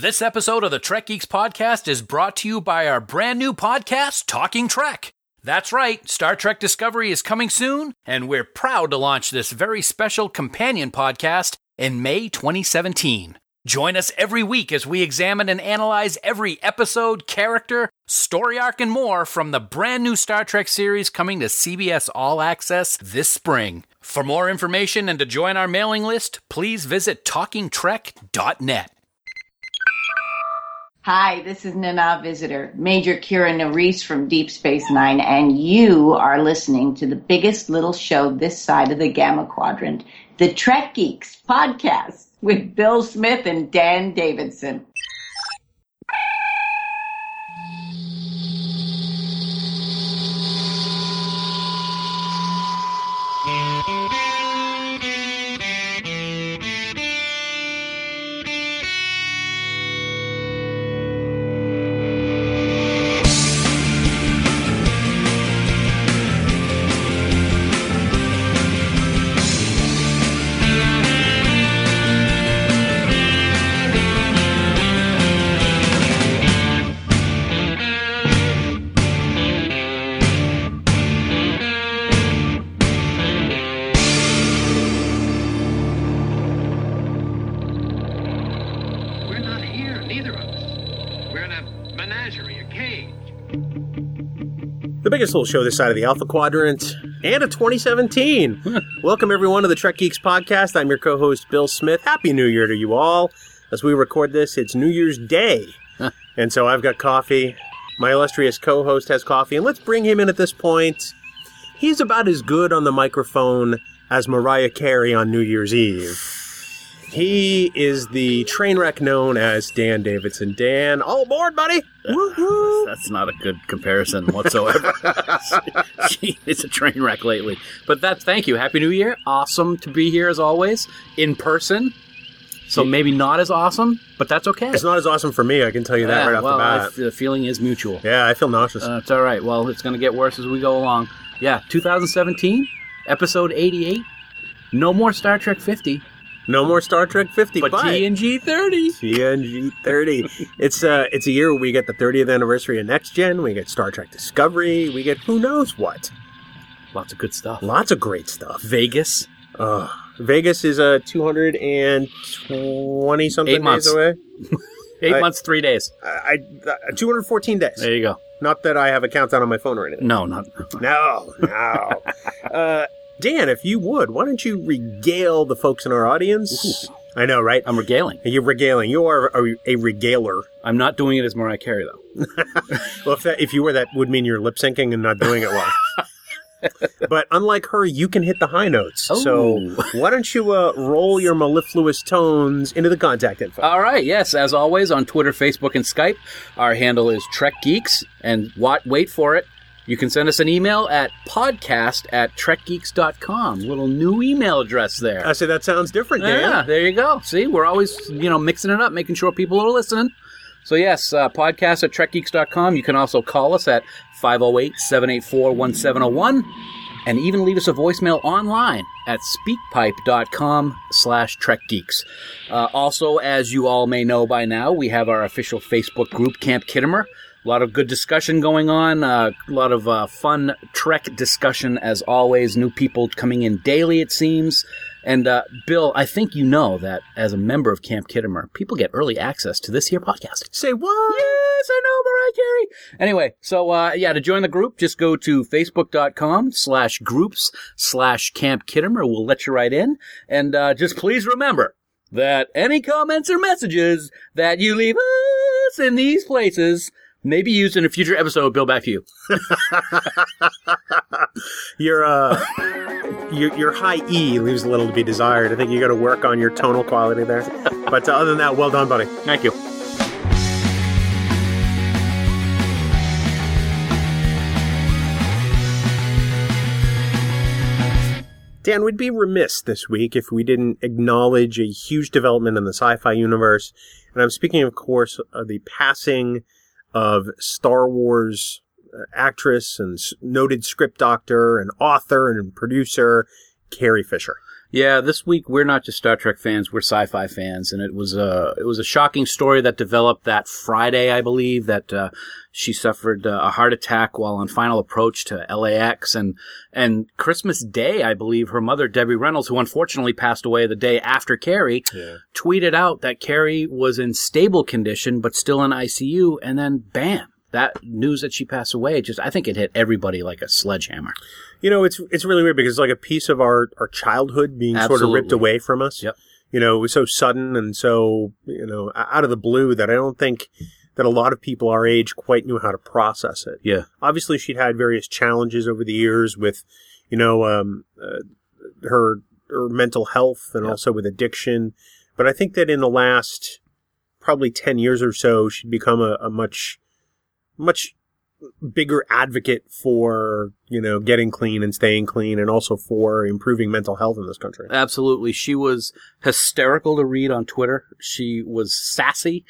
This episode of the Trek Geeks Podcast is brought to you by our brand new podcast, Talking Trek. That's right, Star Trek Discovery is coming soon, and we're proud to launch this very special companion podcast in May 2017. Join us every week as we examine and analyze every episode, character, story arc, and more from the brand new Star Trek series coming to CBS All Access this spring. For more information and to join our mailing list, please visit TalkingTrek.net. Hi, this is Nana Visitor, Major Kira Nerys from Deep Space Nine, and you are listening to the biggest little show this side of the Gamma Quadrant, the Trek Geeks Podcast with Bill Smith and Dan Davidson. Biggest little show this side of the Alpha Quadrant and of 2017. Welcome everyone to the Trek Geeks Podcast. I'm your co-host Bill Smith. Happy New Year to you all. As we record this, it's New Year's Day. And so I've got coffee. My illustrious co-host has coffee. And let's bring him in at this point. He's about as good on the microphone as Mariah Carey on New Year's Eve. He is the train wreck known as Dan Davidson. Dan, all aboard, buddy! Woohoo! That's not a good comparison whatsoever. It's a train wreck lately. But thank you. Happy New Year. Awesome to be here as always, in person. So maybe not as awesome, but that's okay. It's not as awesome for me, I can tell you that right off the bat. The feeling is mutual. Yeah, I feel nauseous. It's all right. Well, it's going to get worse as we go along. Yeah, 2017, episode 88, no more Star Trek 50. No more Star Trek 50, but TNG 30. TNG 30. It's a year where we get the 30th anniversary of Next Gen. We get Star Trek Discovery. We get who knows what. Lots of good stuff. Lots of great stuff. Vegas. Vegas is 220-something days away. 8 months, 3 days. 214 days. There you go. Not that I have a countdown on my phone or anything. No. Dan, if you would, why don't you regale the folks in our audience? Ooh. I know, right? I'm regaling. You're regaling. You are a regaler. I'm not doing it as Mariah Carey, though. Well, if you were, that would mean you're lip-syncing and not doing it well. But unlike her, you can hit the high notes. Oh. So why don't you roll your mellifluous tones into the contact info? All right. Yes. As always, on Twitter, Facebook, and Skype, our handle is Trek Geeks. And wait for it. You can send us an email at podcast@trekgeeks.com. Little new email address there. I say that sounds different, Dan. Yeah, there you go. See, we're always, mixing it up, making sure people are listening. So, yes, podcast@trekgeeks.com. You can also call us at 508-784-1701 and even leave us a voicemail online at speakpipe.com/trekgeeks. Also, as you all may know by now, we have our official Facebook group, Camp Khitomer. A lot of good discussion going on, a lot of fun Trek discussion as always, new people coming in daily it seems, and Bill, I think you know that as a member of Camp Khitomer, people get early access to this here podcast. Say what? Yes, I know, Mariah Carey! Anyway, so to join the group, just go to facebook.com/groups/Camp Khitomer, we'll let you right in, and just please remember that any comments or messages that you leave us in these places may be used in a future episode. Bill, back to you. Your high E leaves a little to be desired. I think you got to work on your tonal quality there. But other than that, well done, buddy. Thank you. Dan, we'd be remiss this week if we didn't acknowledge a huge development in the sci-fi universe. And I'm speaking, of course, of the passing of Star Wars actress and noted script doctor and author and producer Carrie Fisher. Yeah, this week we're not just Star Trek fans, we're sci-fi fans, and it was a shocking story that developed that Friday, I believe, that she suffered a heart attack while on final approach to LAX, and Christmas Day, I believe, her mother, Debbie Reynolds, who unfortunately passed away the day after Carrie, tweeted out that Carrie was in stable condition but still in ICU, and then bam. That news that she passed away, just I think it hit everybody like a sledgehammer. You know, it's really weird because it's like a piece of our childhood being sort of ripped away from us. Yep. You know, it was so sudden and so, you know, out of the blue that I don't think that a lot of people our age quite knew how to process it. Yeah. Obviously, she'd had various challenges over the years with, you know, her mental health and also with addiction. But I think that in the last probably 10 years or so, she'd become a much bigger advocate for, you know, getting clean and staying clean and also for improving mental health in this country. Absolutely. She was hysterical to read on Twitter. She was sassy.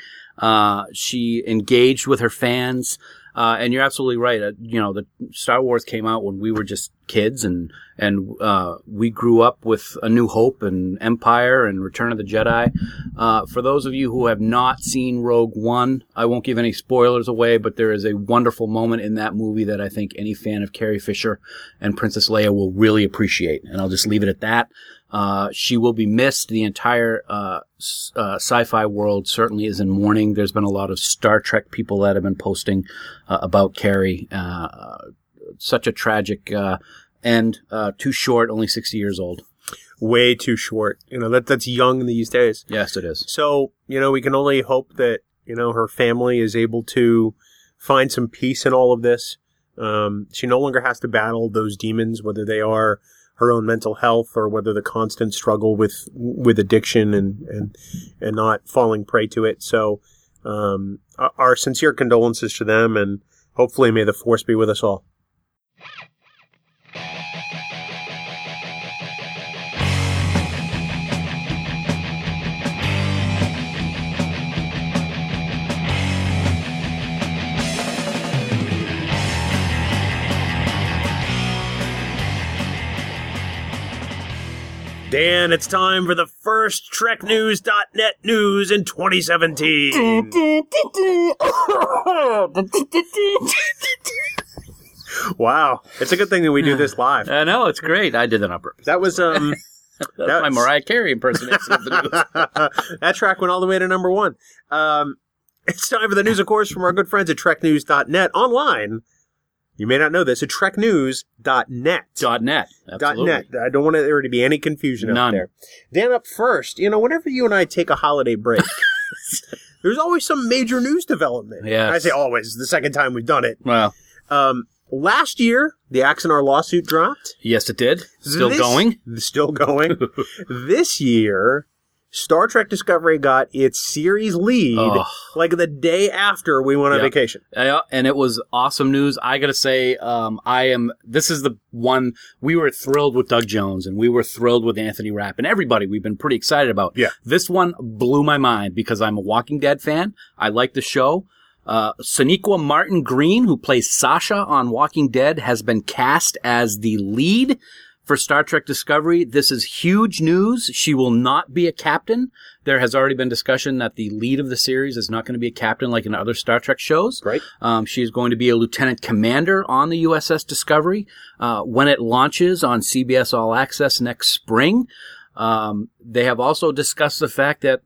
She engaged with her fans. And you're absolutely right. You know, the Star Wars came out when we were just kids and we grew up with A New Hope and Empire and Return of the Jedi. For those of you who have not seen Rogue One, I won't give any spoilers away, but there is a wonderful moment in that movie that I think any fan of Carrie Fisher and Princess Leia will really appreciate. And I'll just leave it at that. She will be missed. The entire sci-fi world certainly is in mourning. There's been a lot of Star Trek people that have been posting about Carrie. Such a tragic end. Too short, only 60 years old. Way too short. You know, that's young these days. Yes, it is. So, you know, we can only hope that, you know, her family is able to find some peace in all of this. She no longer has to battle those demons, whether they are her own mental health or whether the constant struggle with addiction and not falling prey to it. So our sincere condolences to them, and hopefully may the force be with us all. Dan, it's time for the first TrekNews.net news in 2017. Wow. It's a good thing that we do this live. I know. It's great. I did an upper. That was... That's my Mariah Carey impersonation of the news. That track went all the way to number one. It's time for the news, of course, from our good friends at TrekNews.net online. You may not know this, at TrekNews.net. .net, absolutely. .net. I don't want there to be any confusion out there. Dan, up first, you know, whenever you and I take a holiday break, there's always some major news development. Yes. I say always, the second time we've done it. Wow. Last year, the Axanar lawsuit dropped. Yes, it did. Still going. This year... Star Trek Discovery got its series lead like the day after we went on vacation. And it was awesome news. I got to say, this is the one, we were thrilled with Doug Jones and we were thrilled with Anthony Rapp and everybody we've been pretty excited about. Yeah. This one blew my mind because I'm a Walking Dead fan. I like the show. Sonequa Martin Green, who plays Sasha on Walking Dead, has been cast as the lead for Star Trek Discovery. This is huge news. She will not be a captain. There has already been discussion that the lead of the series is not going to be a captain like in other Star Trek shows. Right. She is going to be a lieutenant commander on the USS Discovery when it launches on CBS All Access next spring. They have also discussed the fact that,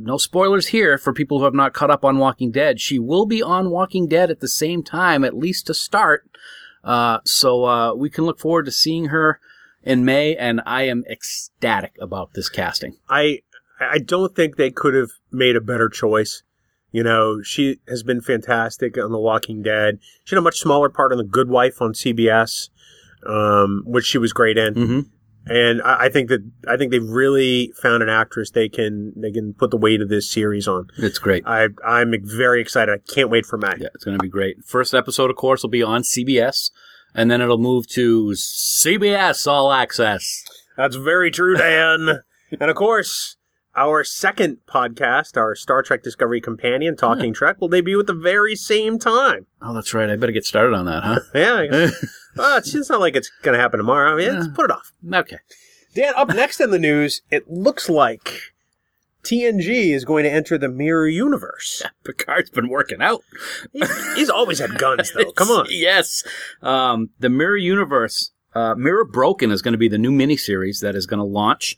no spoilers here for people who have not caught up on Walking Dead, she will be on Walking Dead at the same time, at least to start. So we can look forward to seeing her in May, and I am ecstatic about this casting. I don't think they could have made a better choice. You know, she has been fantastic on The Walking Dead. She had a much smaller part on The Good Wife on CBS, which she was great in. Mm-hmm. And I think they've really found an actress they can put the weight of this series on. It's great. I'm very excited. I can't wait for May. Yeah, it's going to be great. First episode, of course, will be on CBS. And then it'll move to CBS All Access. That's very true, Dan. And, of course, our second podcast, our Star Trek Discovery companion, Talking Trek, will debut at the very same time. Oh, that's right. I better get started on that, huh? Yeah. It's not like it's going to happen tomorrow. I mean, let's put it off. Okay. Dan, up next in the news, it looks like TNG is going to enter the mirror universe. Yeah, Picard's been working out. He's always had guns, though. Come on. Yes. The mirror universe, Mirror Broken is going to be the new miniseries that is going to launch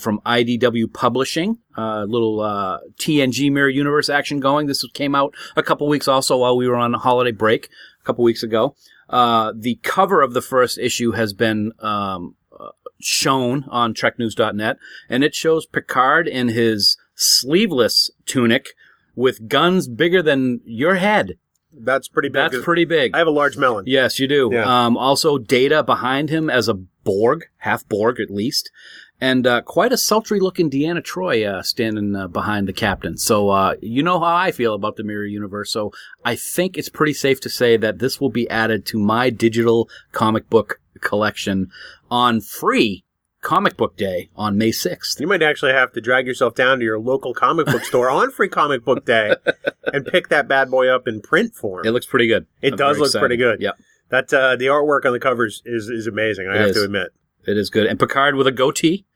from IDW Publishing. A little TNG mirror universe action going. This came out a couple weeks also while we were on a holiday break a couple weeks ago. The cover of the first issue has been shown on TrekNews.net, and it shows Picard in his sleeveless tunic with guns bigger than your head. That's pretty big. That's pretty big. I have a large melon. Yes, you do. Yeah. Also, Data behind him as a Borg, half Borg at least, and quite a sultry-looking Deanna Troi standing behind the captain. So you know how I feel about the Mirror Universe, so I think it's pretty safe to say that this will be added to my digital comic book collection on free Comic Book Day on May 6th. You might actually have to drag yourself down to your local comic book store on Free Comic Book Day and pick that bad boy up in print form. It looks pretty good. It does look pretty good. Yep. That the artwork on the covers is amazing, I have to admit. It is good. And Picard with a goatee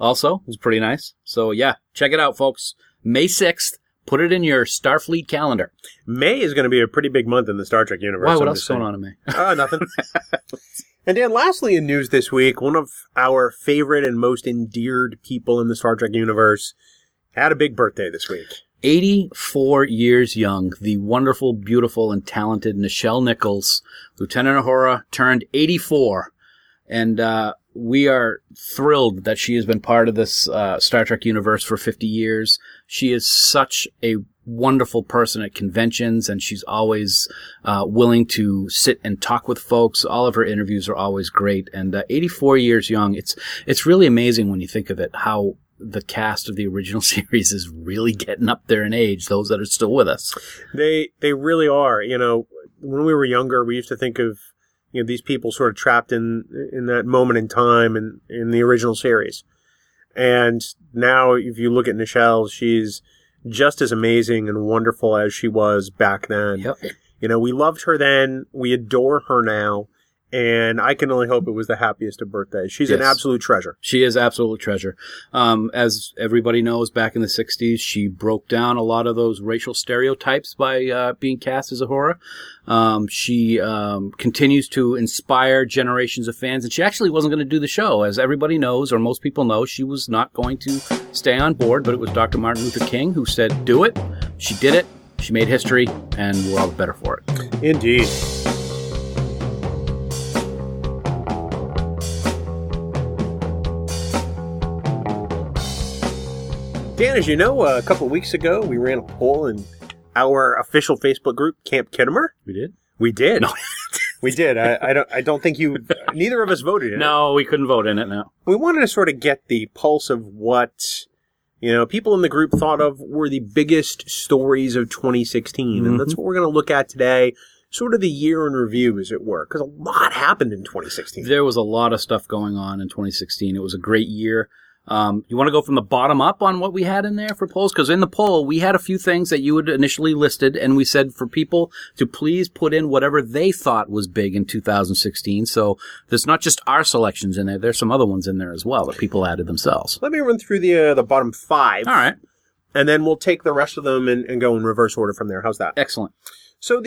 also is pretty nice. So, yeah, check it out, folks. May 6th. Put it in your Starfleet calendar. May is going to be a pretty big month in the Star Trek universe. Why? What else is going on in May? Nothing. And Dan, lastly in news this week, one of our favorite and most endeared people in the Star Trek universe had a big birthday this week. 84 years young, the wonderful, beautiful, and talented Nichelle Nichols, Lieutenant Uhura, turned 84. And we are thrilled that she has been part of this Star Trek universe for 50 years. She is such a wonderful person at conventions, and she's always willing to sit and talk with folks. All of her interviews are always great. And 84 years young, it's really amazing when you think of it, how the cast of the original series is really getting up there in age, those that are still with us. They really are. You know, when we were younger, we used to think of, you know, these people sort of trapped in that moment in time and in the original series. And now if you look at Nichelle, she's just as amazing and wonderful as she was back then. Yep. You know, we loved her then. We adore her now. And I can only hope it was the happiest of birthdays. She's an absolute treasure. She is absolute treasure. As everybody knows, back in the 60s, she broke down a lot of those racial stereotypes by being cast as Uhura. She continues to inspire generations of fans. And she actually wasn't going to do the show. As everybody knows, or most people know, she was not going to stay on board. But it was Dr. Martin Luther King who said, do it. She did it. She made history. And we're all the better for it. Indeed. Dan, as you know, a couple of weeks ago, we ran a poll in our official Facebook group, Camp Khitomer. We did? We did. No. We did. I don't think you... Neither of us voted in it. No, we couldn't vote in it, no. We wanted to sort of get the pulse of what, you know, people in the group thought of were the biggest stories of 2016. Mm-hmm. And that's what we're going to look at today. Sort of the year in review, as it were, because a lot happened in 2016. There was a lot of stuff going on in 2016. It was a great year. You want to go from the bottom up on what we had in there for polls? Because in the poll, we had a few things that you had initially listed, and we said for people to please put in whatever they thought was big in 2016. So there's not just our selections in there. There's some other ones in there as well that people added themselves. Let me run through the bottom five. All right. And then we'll take the rest of them and go in reverse order from there. How's that? Excellent. So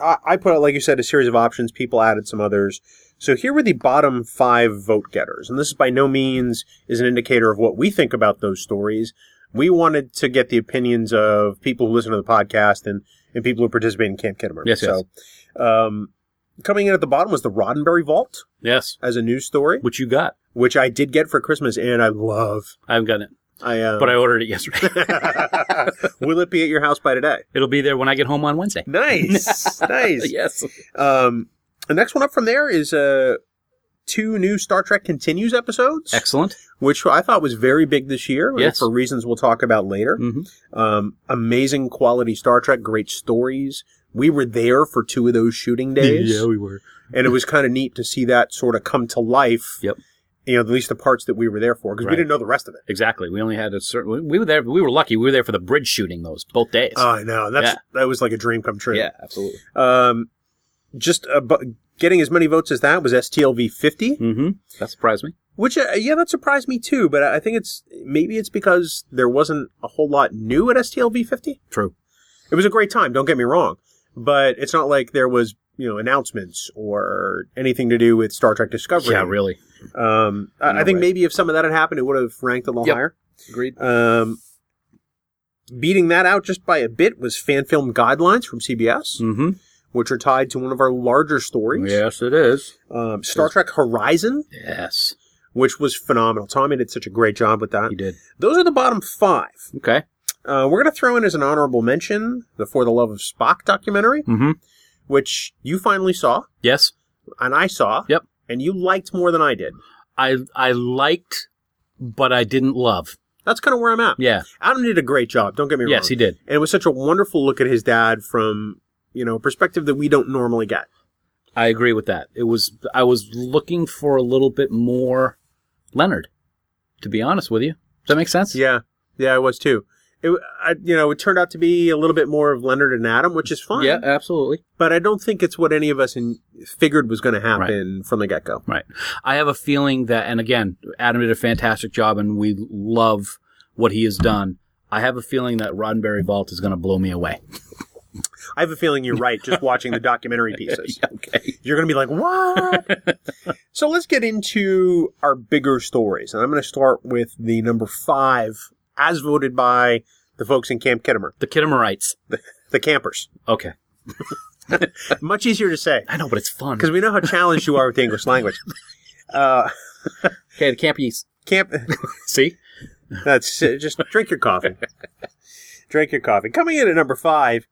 I put out, like you said, a series of options. People added some others. So here were the bottom five vote getters, and this by no means is an indicator of what we think about those stories. We wanted to get the opinions of people who listen to the podcast and people who participate in Camp Khitomer. Yes, yes. So coming in at the bottom was the Roddenberry Vault. Yes. As a news story. Which you got. Which I did get for Christmas, and I love. I haven't gotten it. But I ordered it yesterday. Will it be at your house by today? It'll be there when I get home on Wednesday. Nice. Nice. Yes. The next one up from there is two new Star Trek Continues episodes. Excellent. Which I thought was very big this year. Yes. For reasons we'll talk about later. Mm-hmm. Amazing quality Star Trek, great stories. We were there for two of those shooting days. Yeah, we were. And it was kind of neat to see that sort of come to life. Yep. You know, at least the parts that we were there for, because we didn't know the rest of it. Exactly. We only had a certain... We were there. We were lucky. We were there for the bridge shooting those both days. Oh, I know. That was like a dream come true. Yeah, absolutely. Just getting as many votes as that was STLV50. Mm-hmm. That surprised me. Which, yeah, that surprised me too, but I think maybe it's because there wasn't a whole lot new at STLV50. True. It was a great time, don't get me wrong, but it's not like there was, announcements or anything to do with Star Trek Discovery. Yeah, really. I think maybe if some of that had happened, it would have ranked a little higher. Agreed. Beating that out just by a bit was fan film guidelines from CBS. Mm-hmm. Which are tied to one of our larger stories. Yes, it is. Star Trek Horizon. Yes. Which was phenomenal. Tommy did such a great job with that. He did. Those are the bottom five. Okay. We're going to throw in as an honorable mention the For the Love of Spock documentary, mm-hmm. which you finally saw. Yes. And I saw. Yep. And you liked more than I did. I liked, but I didn't love. That's kind of where I'm at. Yeah. Adam did a great job. Don't get me wrong. Yes, he did. And it was such a wonderful look at his dad from... perspective that we don't normally get. I agree with that. I was looking for a little bit more Leonard, to be honest with you. Does that make sense? Yeah. Yeah, I was too. It turned out to be a little bit more of Leonard and Adam, which is fine. Yeah, absolutely. But I don't think it's what any of us figured was going to happen from the get-go. Right. I have a feeling that, and again, Adam did a fantastic job and we love what he has done. I have a feeling that Roddenberry Vault is going to blow me away. I have a feeling you're right, just watching the documentary pieces. Okay. You're going to be like, what? So let's get into our bigger stories. And I'm going to start with the number five, as voted by the folks in Camp Khitomer. The Khitomerites. The campers. Okay. Much easier to say. I know, but it's fun. Because we know how challenged you are with the English language. Okay, the campies. See? That's just drink your coffee. Drink your coffee. Coming in at number five.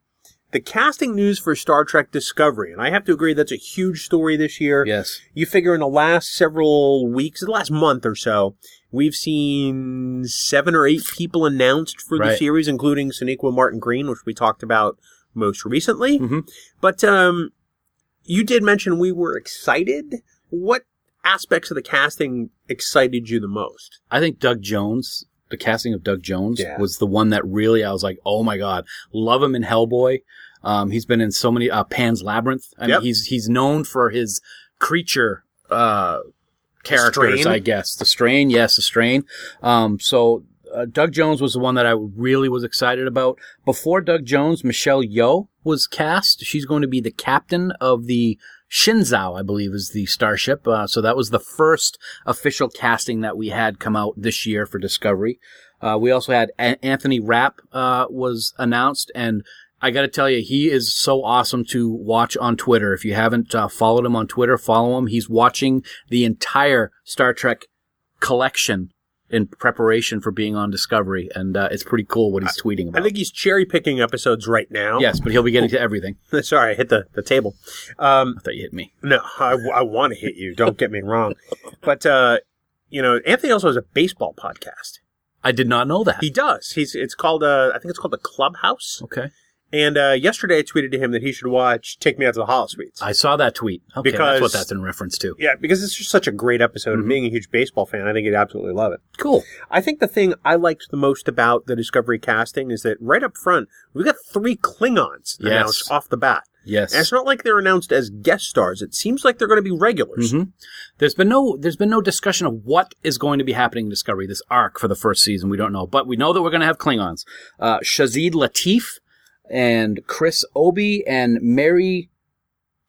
The casting news for Star Trek Discovery, and I have to agree that's a huge story this year. Yes. You figure in the last several weeks, the last month or so, we've seen 7 or 8 people announced for the series, including Sonequa Martin-Green, which we talked about most recently. Mm-hmm. But you did mention we were excited. What aspects of the casting excited you the most? I think Doug Jones, the casting of Doug Jones was the one that really, I was like, oh my God, love him in Hellboy. He's been in so many, Pan's Labyrinth. I mean, he's known for his creature, characters, Strain. I guess. The Strain. Yes, The Strain. So Doug Jones was the one that I really was excited about. Before Doug Jones, Michelle Yeoh was cast. She's going to be the captain of the Shinzao, I believe, is the starship. So that was the first official casting that we had come out this year for Discovery. We also had Anthony Rapp was announced, and I got to tell you, he is so awesome to watch on Twitter. If you haven't followed him on Twitter, follow him. He's watching the entire Star Trek collection in preparation for being on Discovery, and it's pretty cool what he's tweeting about. I think he's cherry-picking episodes right now. Yes, but he'll be getting to everything. Sorry, I hit the table. I thought you hit me. No, I want to hit you. Don't get me wrong. But, Anthony also has a baseball podcast. I did not know that. He does. It's called, I think it's called The Clubhouse. Okay. And yesterday I tweeted to him that he should watch Take Me Out to the Hollow Suites. I saw that tweet. Okay, that's what that's in reference to. Yeah, because it's just such a great episode. Mm-hmm. And being a huge baseball fan, I think he'd absolutely love it. Cool. I think the thing I liked the most about the Discovery casting is that right up front, we got 3 Klingons announced off the bat. Yes. And it's not like they're announced as guest stars. It seems like they're going to be regulars. Mm-hmm. There's been no discussion of what is going to be happening in Discovery, this arc for the first season. We don't know. But we know that we're going to have Klingons. Shazid Latif and Chris Obi and Mary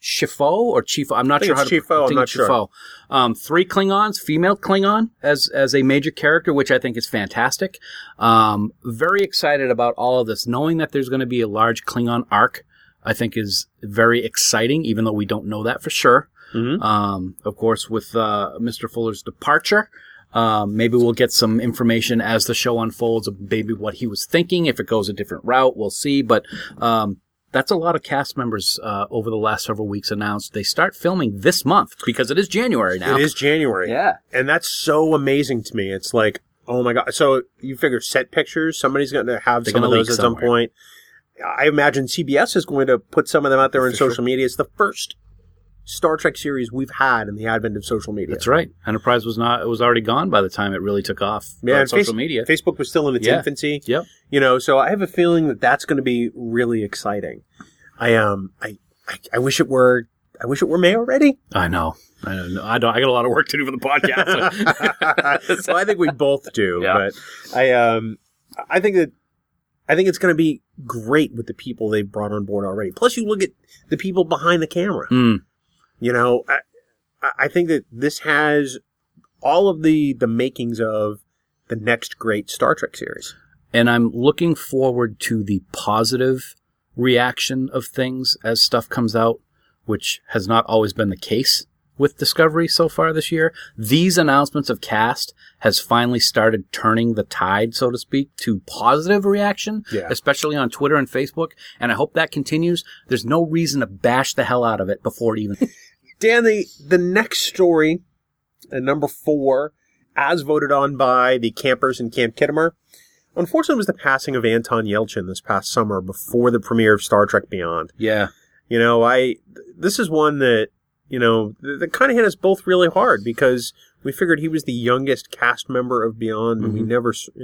Chifo or Chifo. I'm not sure how to pronounce Chifo. I'm not sure. 3 Klingons, female Klingon as a major character, which I think is fantastic. Very excited about all of this. Knowing that there's going to be a large Klingon arc, I think is very exciting, even though we don't know that for sure. Mm-hmm. Of course, with Mr. Fuller's departure. Maybe we'll get some information as the show unfolds of maybe what he was thinking. If it goes a different route, we'll see. But that's a lot of cast members over the last several weeks announced. They start filming this month because it is January now. It is January. Yeah. And that's so amazing to me. It's like, oh, my God. So you figure set pictures. Somebody's going to have some of those at some point. I imagine CBS is going to put some of them out there on social media. It's the first Star Trek series we've had in the advent of social media. That's right. Enterprise was already gone by the time it really took off on social media. Facebook was still in its infancy. Yep. So I have a feeling that's going to be really exciting. I wish it were I wish it were May already. I know. I got a lot of work to do for the podcast. Well, I think we both do. Yeah. But I think it's going to be great with the people they've brought on board already. Plus, you look at the people behind the camera. Mm. You know, I think that this has all of the makings of the next great Star Trek series. And I'm looking forward to the positive reaction of things as stuff comes out, which has not always been the case with Discovery so far this year. These announcements of cast has finally started turning the tide, so to speak, to positive reaction, especially on Twitter and Facebook, and I hope that continues. There's no reason to bash the hell out of it before it even... Dan, the next story, number 4, as voted on by the campers in Camp Khitomer, unfortunately was the passing of Anton Yelchin this past summer before the premiere of Star Trek Beyond. Yeah. You know, this is one that, you know, that kind of hit us both really hard because we figured he was the youngest cast member of Beyond, and we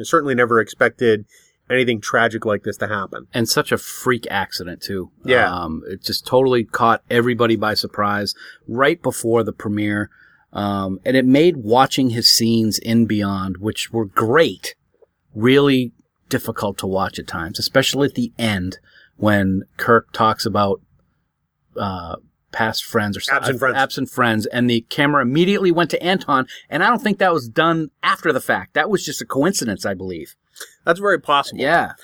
certainly never expected anything tragic like this to happen. And such a freak accident, too. Yeah. It just totally caught everybody by surprise right before the premiere, and it made watching his scenes in Beyond, which were great, really difficult to watch at times, especially at the end when Kirk talks about... past friends or absent friends, and the camera immediately went to Anton, and I don't think that was done after the fact. That was just a coincidence, I believe. That's very possible. Yeah,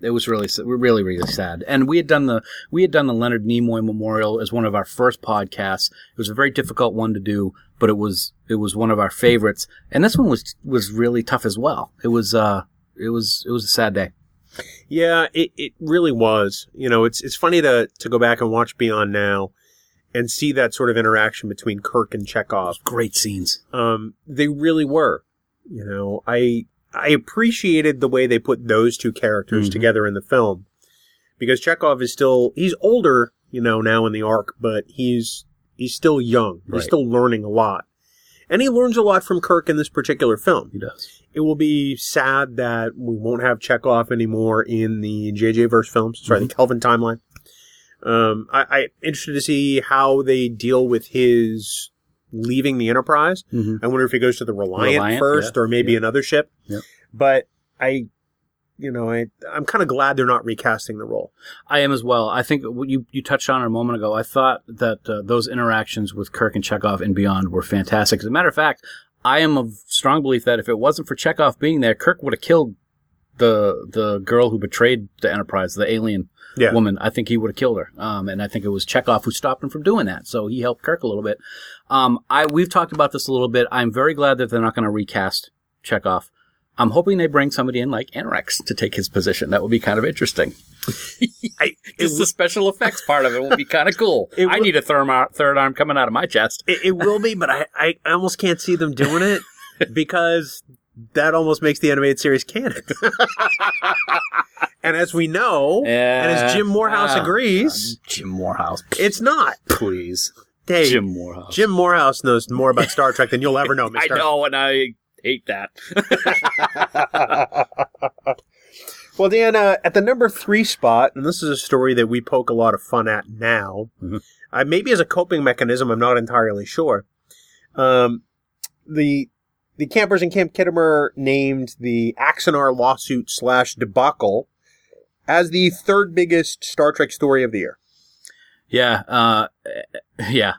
it was really sad. And we had done the Leonard Nimoy Memorial as one of our first podcasts. It was a very difficult one to do, but it was one of our favorites. And this one was really tough as well. It was a sad day. Yeah, it really was. You know, it's funny to go back and watch Beyond now and see that sort of interaction between Kirk and Chekhov. Great scenes. They really were. You know, I appreciated the way they put those two characters together in the film, because Chekhov is still, he's older, you know, now in the arc, but he's still young. Right. He's still learning a lot. And he learns a lot from Kirk in this particular film. He does. It will be sad that we won't have Chekhov anymore in the JJ-verse films. Sorry, the Kelvin timeline. I'm interested to see how they deal with his leaving the Enterprise. I wonder if he goes to the Reliant first, or maybe another ship. Yeah. But I'm kind of glad they're not recasting the role. I am as well. I think what you touched on it a moment ago. I thought that those interactions with Kirk and Chekhov and Beyond were fantastic. As a matter of fact, I am of strong belief that if it wasn't for Chekhov being there, Kirk would have killed the girl who betrayed the Enterprise, the alien woman. I think he would have killed her. And I think it was Chekhov who stopped him from doing that. So he helped Kirk a little bit. We've talked about this a little bit. I'm very glad that they're not going to recast Chekhov. I'm hoping they bring somebody in like Anorex to take his position. That would be kind of interesting. The special effects part of it will be kind of cool. I need a third arm coming out of my chest. It will be, but I almost can't see them doing it because that almost makes the animated series canon. And as we know, and as Jim Morehouse agrees... Jim Morehouse. It's not. Please. Hey, Jim Morehouse. Jim Morehouse knows more about Star Trek than you'll ever know, Mr. I know, and I... hate that. Well, Dan, at the number 3 spot, and this is a story that we poke a lot of fun at now, maybe as a coping mechanism, I'm not entirely sure. The campers in Camp Khitomer named the Axanar lawsuit / debacle as the 3rd biggest Star Trek story of the year. Yeah. Yeah.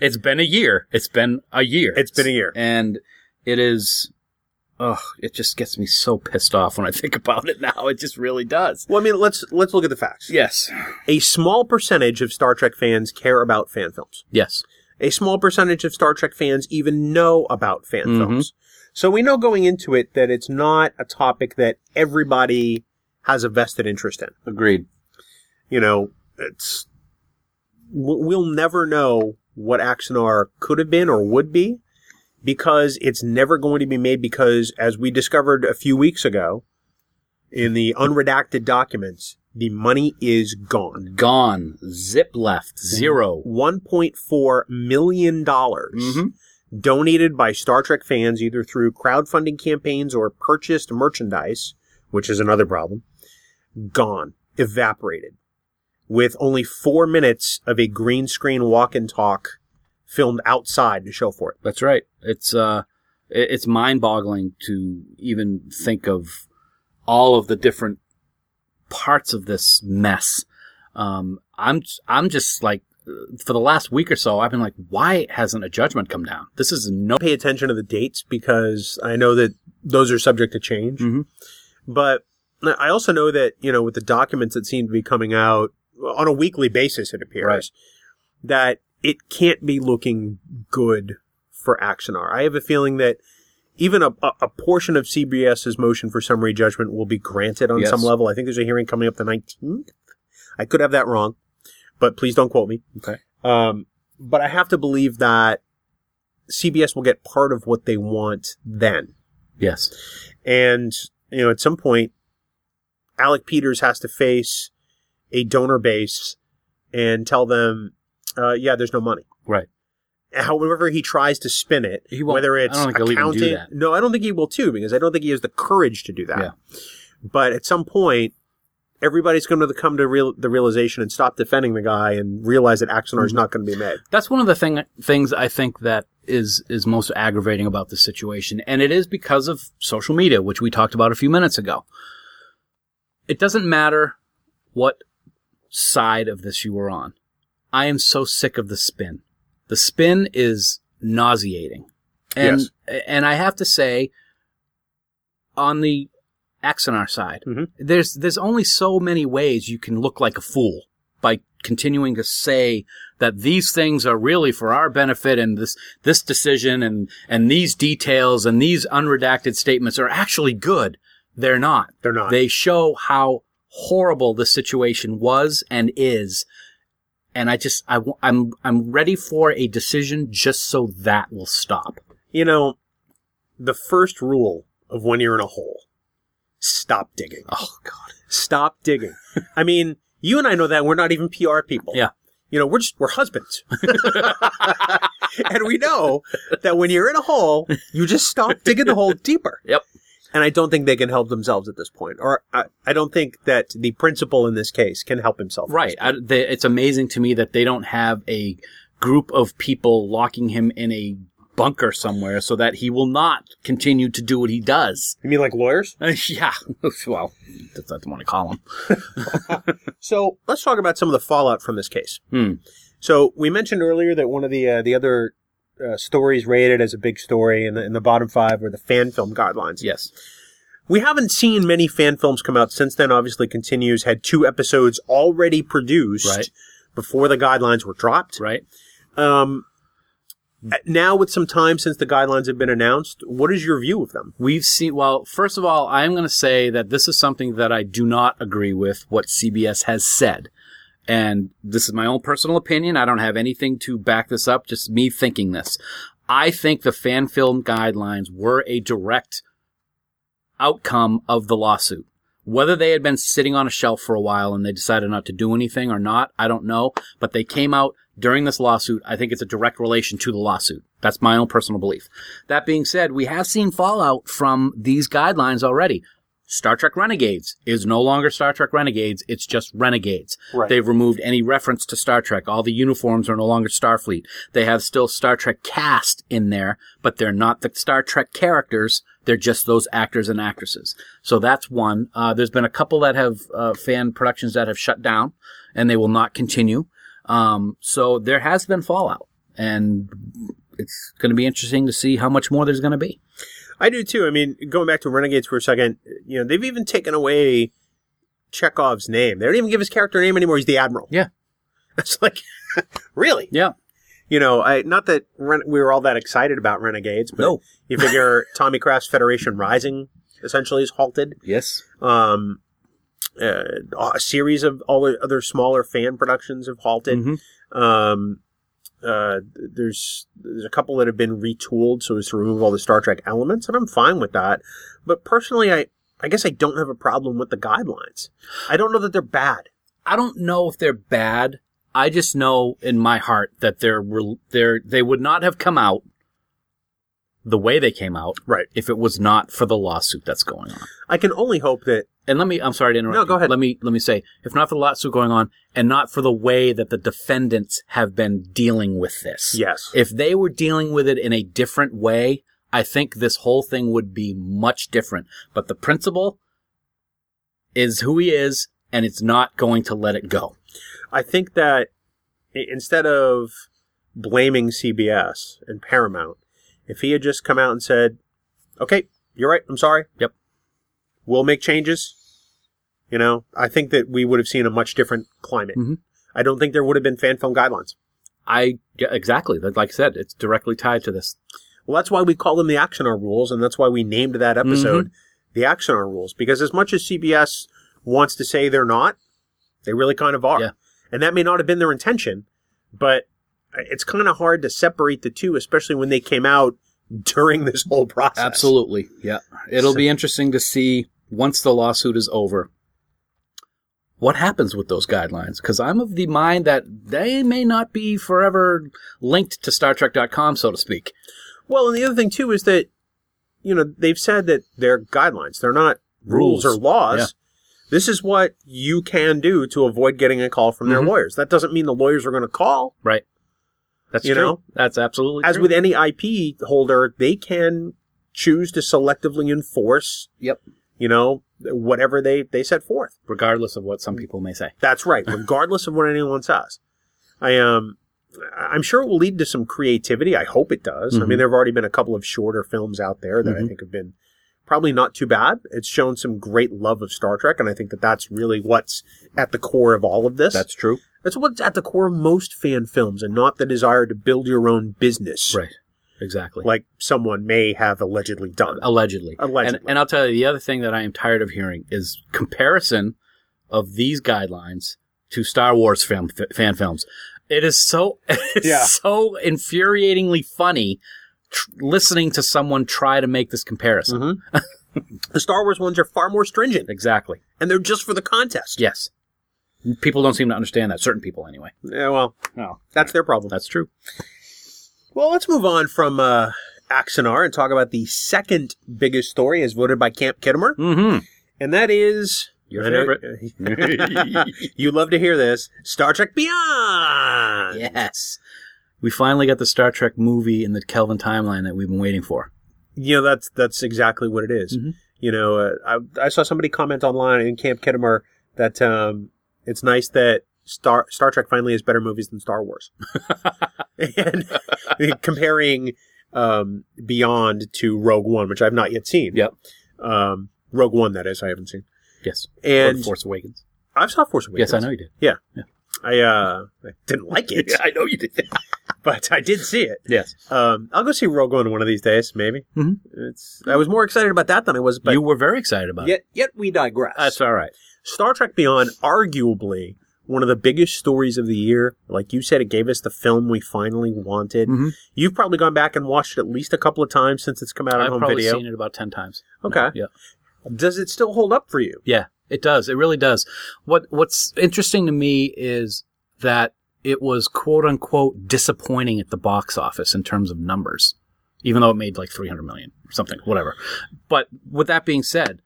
It's been a year. And... it is, it just gets me so pissed off when I think about it now. It just really does. Well, I mean, let's look at the facts. Yes. A small percentage of Star Trek fans care about fan films. Yes. A small percentage of Star Trek fans even know about fan films. So we know going into it that it's not a topic that everybody has a vested interest in. Agreed. You know, we'll never know what Axanar could have been or would be, because it's never going to be made, because, as we discovered a few weeks ago, in the unredacted documents, the money is gone. Gone. Zip left. Zero. $1.4 million donated by Star Trek fans, either through crowdfunding campaigns or purchased merchandise, which is another problem. Gone. Evaporated. with only 4 minutes of a green screen walk and talk filmed outside to show for it. That's right. It's mind-boggling to even think of all of the different parts of this mess. I'm just like, for the last week or so, I've been like, why hasn't a judgment come down? This is no... Pay attention to the dates because I know that those are subject to change. Mm-hmm. But I also know that, you know, with the documents that seem to be coming out on a weekly basis, it appears, right, that it can't be looking good for Axanar. I have a feeling that even a portion of CBS's motion for summary judgment will be granted on some level. I think there's a hearing coming up the 19th. I could have that wrong, but please don't quote me. Okay. But I have to believe that CBS will get part of what they want then. Yes. And, you know, at some point, Alec Peters has to face a donor base and tell them, yeah, there's no money. Right. However he tries to spin it, he won't, whether it's accounting. No, I don't think he will too, because I don't think he has the courage to do that. Yeah. But at some point, everybody's going to come to the realization and stop defending the guy and realize that Axanar is not going to be made. That's one of the things I think that is most aggravating about this situation. And it is because of social media, which we talked about a few minutes ago. It doesn't matter what side of this you were on. I am so sick of the spin. The spin is nauseating. And and I have to say, on the Axanar side, there's only so many ways you can look like a fool by continuing to say that these things are really for our benefit and this decision and these details and these unredacted statements are actually good. They're not. They're not. They show how horrible the situation was and is. And I'm ready for a decision just so that will stop. You know, the first rule of when you're in a hole, stop digging. Oh, God. Stop digging. I mean, you and I know that. We're not even PR people. Yeah. You know, we're husbands. And we know that when you're in a hole, you just stop digging the hole deeper. Yep. And I don't think they can help themselves at this point. Or I don't think that the principal in this case can help himself. Right. It's amazing to me that they don't have a group of people locking him in a bunker somewhere so that he will not continue to do what he does. You mean like lawyers? Yeah. Well, that's not the one I call him. So let's talk about some of the fallout from this case. So we mentioned earlier that one of the other stories rated as a big story in the bottom five were the fan film guidelines. Yes. We haven't seen many fan films come out since then. Obviously, Continues had 2 episodes already produced before the guidelines were dropped. Right. Now, with some time since the guidelines have been announced, what is your view of them? We've seen, well, first of all, I'm going to say that this is something that I do not agree with what CBS has said. And this is my own personal opinion. I don't have anything to back this up, just me thinking this. I think the fan film guidelines were a direct outcome of the lawsuit. Whether they had been sitting on a shelf for a while and they decided not to do anything or not, I don't know. But they came out during this lawsuit. I think it's a direct relation to the lawsuit. That's my own personal belief. That being said, we have seen fallout from these guidelines already. Star Trek Renegades is no longer Star Trek Renegades. It's just Renegades. Right. They've removed any reference to Star Trek. All the uniforms are no longer Starfleet. They have still Star Trek cast in there, but they're not the Star Trek characters. They're just those actors and actresses. So that's one. There's been a couple that have fan productions that have shut down, and they will not continue. So there has been fallout, and it's going to be interesting to see how much more there's going to be. I do, too. I mean, going back to Renegades for a second, you know, they've even taken away Chekhov's name. They don't even give his character name anymore. He's the Admiral. Yeah. It's like, really? Yeah. You know, not that we were all that excited about Renegades, but you figure Tommy Kraft's Federation Rising essentially is halted. Yes. A series of all other smaller fan productions have halted. Mm-hmm. There's a couple that have been retooled so as to remove all the Star Trek elements, and I'm fine with that. But personally, I guess I don't have a problem with the guidelines. I don't know that they're bad. I don't know if they're bad. I just know in my heart that they would not have come out the way they came out if it was not for the lawsuit that's going on. I can only hope that And let me, I'm sorry to interrupt. No, go ahead. Let me say, if not for the lots still going on and not for the way that the defendants have been dealing with this. Yes. If they were dealing with it in a different way, I think this whole thing would be much different. But the principal is who he is, and it's not going to let it go. I think that instead of blaming CBS and Paramount, if he had just come out and said, okay, you're right, I'm sorry. Yep. We'll make changes. You know, I think that we would have seen a much different climate. Mm-hmm. I don't think there would have been fan film guidelines. Exactly. Like I said, it's directly tied to this. Well, that's why we call them the Axanar rules, and that's why we named that episode the Axanar rules, because as much as CBS wants to say they're not, they really kind of are. Yeah. And that may not have been their intention, but it's kind of hard to separate the two, especially when they came out during this whole process. Absolutely. Yeah. It'll be interesting to see, once the lawsuit is over, what happens with those guidelines? Because I'm of the mind that they may not be forever linked to StarTrek.com, so to speak. Well, and the other thing, too, is that, you know, they've said that they're guidelines. They're not rules or laws. Yeah. This is what you can do to avoid getting a call from their lawyers. That doesn't mean the lawyers are going to call. Right. That's true. Know? That's absolutely true. As with any IP holder, they can choose to selectively enforce. Yep. You know, whatever they set forth. Regardless of what some people may say. That's right. Regardless of what anyone says. I'm sure it will lead to some creativity. I hope it does. Mm-hmm. I mean, there have already been a couple of shorter films out there that I think have been probably not too bad. It's shown some great love of Star Trek, and I think that that's really what's at the core of all of this. That's true. That's what's at the core of most fan films, and not the desire to build your own business. Right. Exactly. Like someone may have allegedly done. Allegedly. And I'll tell you, the other thing that I am tired of hearing is comparison of these guidelines to Star Wars fan films. It is so infuriatingly funny listening to someone try to make this comparison. Mm-hmm. The Star Wars ones are far more stringent. Exactly. And they're just for the contest. Yes. People don't seem to understand that. Certain people, anyway. Yeah, well, no, that's their problem. That's true. Well, let's move on from Axanar and talk about the second biggest story as voted by Camp Khitomer. Mm-hmm. And that is... Your favorite. You love to hear this. Star Trek Beyond! Yes. We finally got the Star Trek movie in the Kelvin timeline that we've been waiting for. You know, that's exactly what it is. Mm-hmm. You know, I saw somebody comment online in Camp Khitomer that it's nice that Star Trek finally has better movies than Star Wars. And comparing Beyond to Rogue One, which I've not yet seen. Yep. Rogue One, that is, I haven't seen. Yes. And Force Awakens. I've saw Force Awakens. Yes, I know you did. Yeah. I didn't like it. Yeah, I know you did. But I did see it. Yes. I'll go see Rogue One one of these days, maybe. Mm-hmm. I was more excited about that than I was. But you were very excited about it. Yet we digress. That's all right. Star Trek Beyond, arguably one of the biggest stories of the year. Like you said, it gave us the film we finally wanted. Mm-hmm. You've probably gone back and watched it at least a couple of times since it's come out on home video. I've probably seen it about 10 times. Okay. No, yeah. Does it still hold up for you? Yeah, it does. It really does. What's interesting to me is that it was quote unquote disappointing at the box office in terms of numbers, even though it made like $300 million or something, whatever. But with that being said,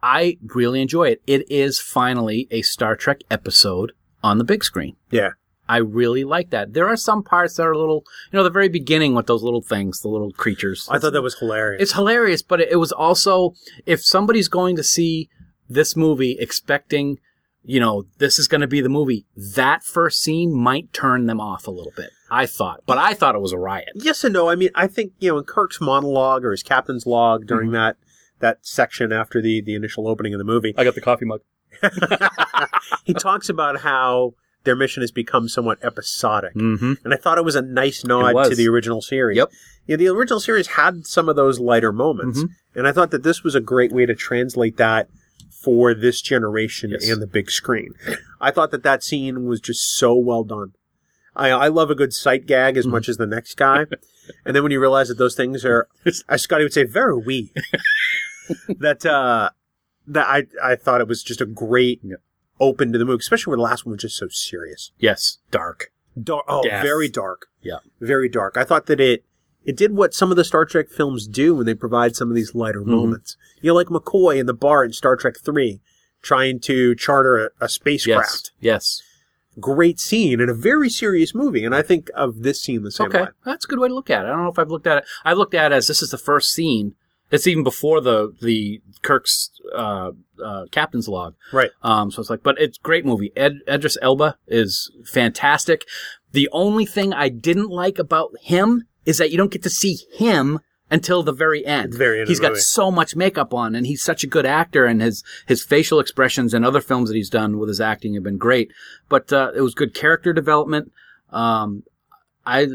I really enjoy it. It is finally a Star Trek episode on the big screen. Yeah. I really like that. There are some parts that are a little, you know, the very beginning with those little things, the little creatures. I thought that was hilarious. It's hilarious, but it was also, if somebody's going to see this movie expecting, you know, this is going to be the movie, that first scene might turn them off a little bit, I thought. But I thought it was a riot. Yes and no. I mean, I think, you know, in Kirk's monologue or his captain's log during that section after the initial opening of the movie. I got the coffee mug. He talks about how their mission has become somewhat episodic. Mm-hmm. And I thought it was a nice nod to the original series. Yep. Yeah, the original series had some of those lighter moments. Mm-hmm. And I thought that this was a great way to translate that for this generation and the big screen. I thought that scene was just so well done. I love a good sight gag as much as the next guy. And then when you realize that those things are, as Scotty would say, very wee. I thought it was just a great... Yeah. Open to the movie, especially when the last one was just so serious. Yes. Dark. Dark. Oh, death. Very dark. Yeah. Very dark. I thought that it It did what some of the Star Trek films do when they provide some of these lighter moments. You know, like McCoy in the bar in Star Trek III, trying to charter a spacecraft. Yes. Great scene in a very serious movie, and I think of this scene the same way. Okay, that's a good way to look at it. I don't know if I've looked at it. I've looked at it as this is the first scene. It's even before the Kirk's captain's log. Right. So it's like, but it's a great movie. Idris Elba is fantastic. The only thing I didn't like about him is that you don't get to see him until the very end. The very end he's got movie. So much makeup on, and he's such a good actor, and his facial expressions and other films that he's done with his acting have been great. But it was good character development. I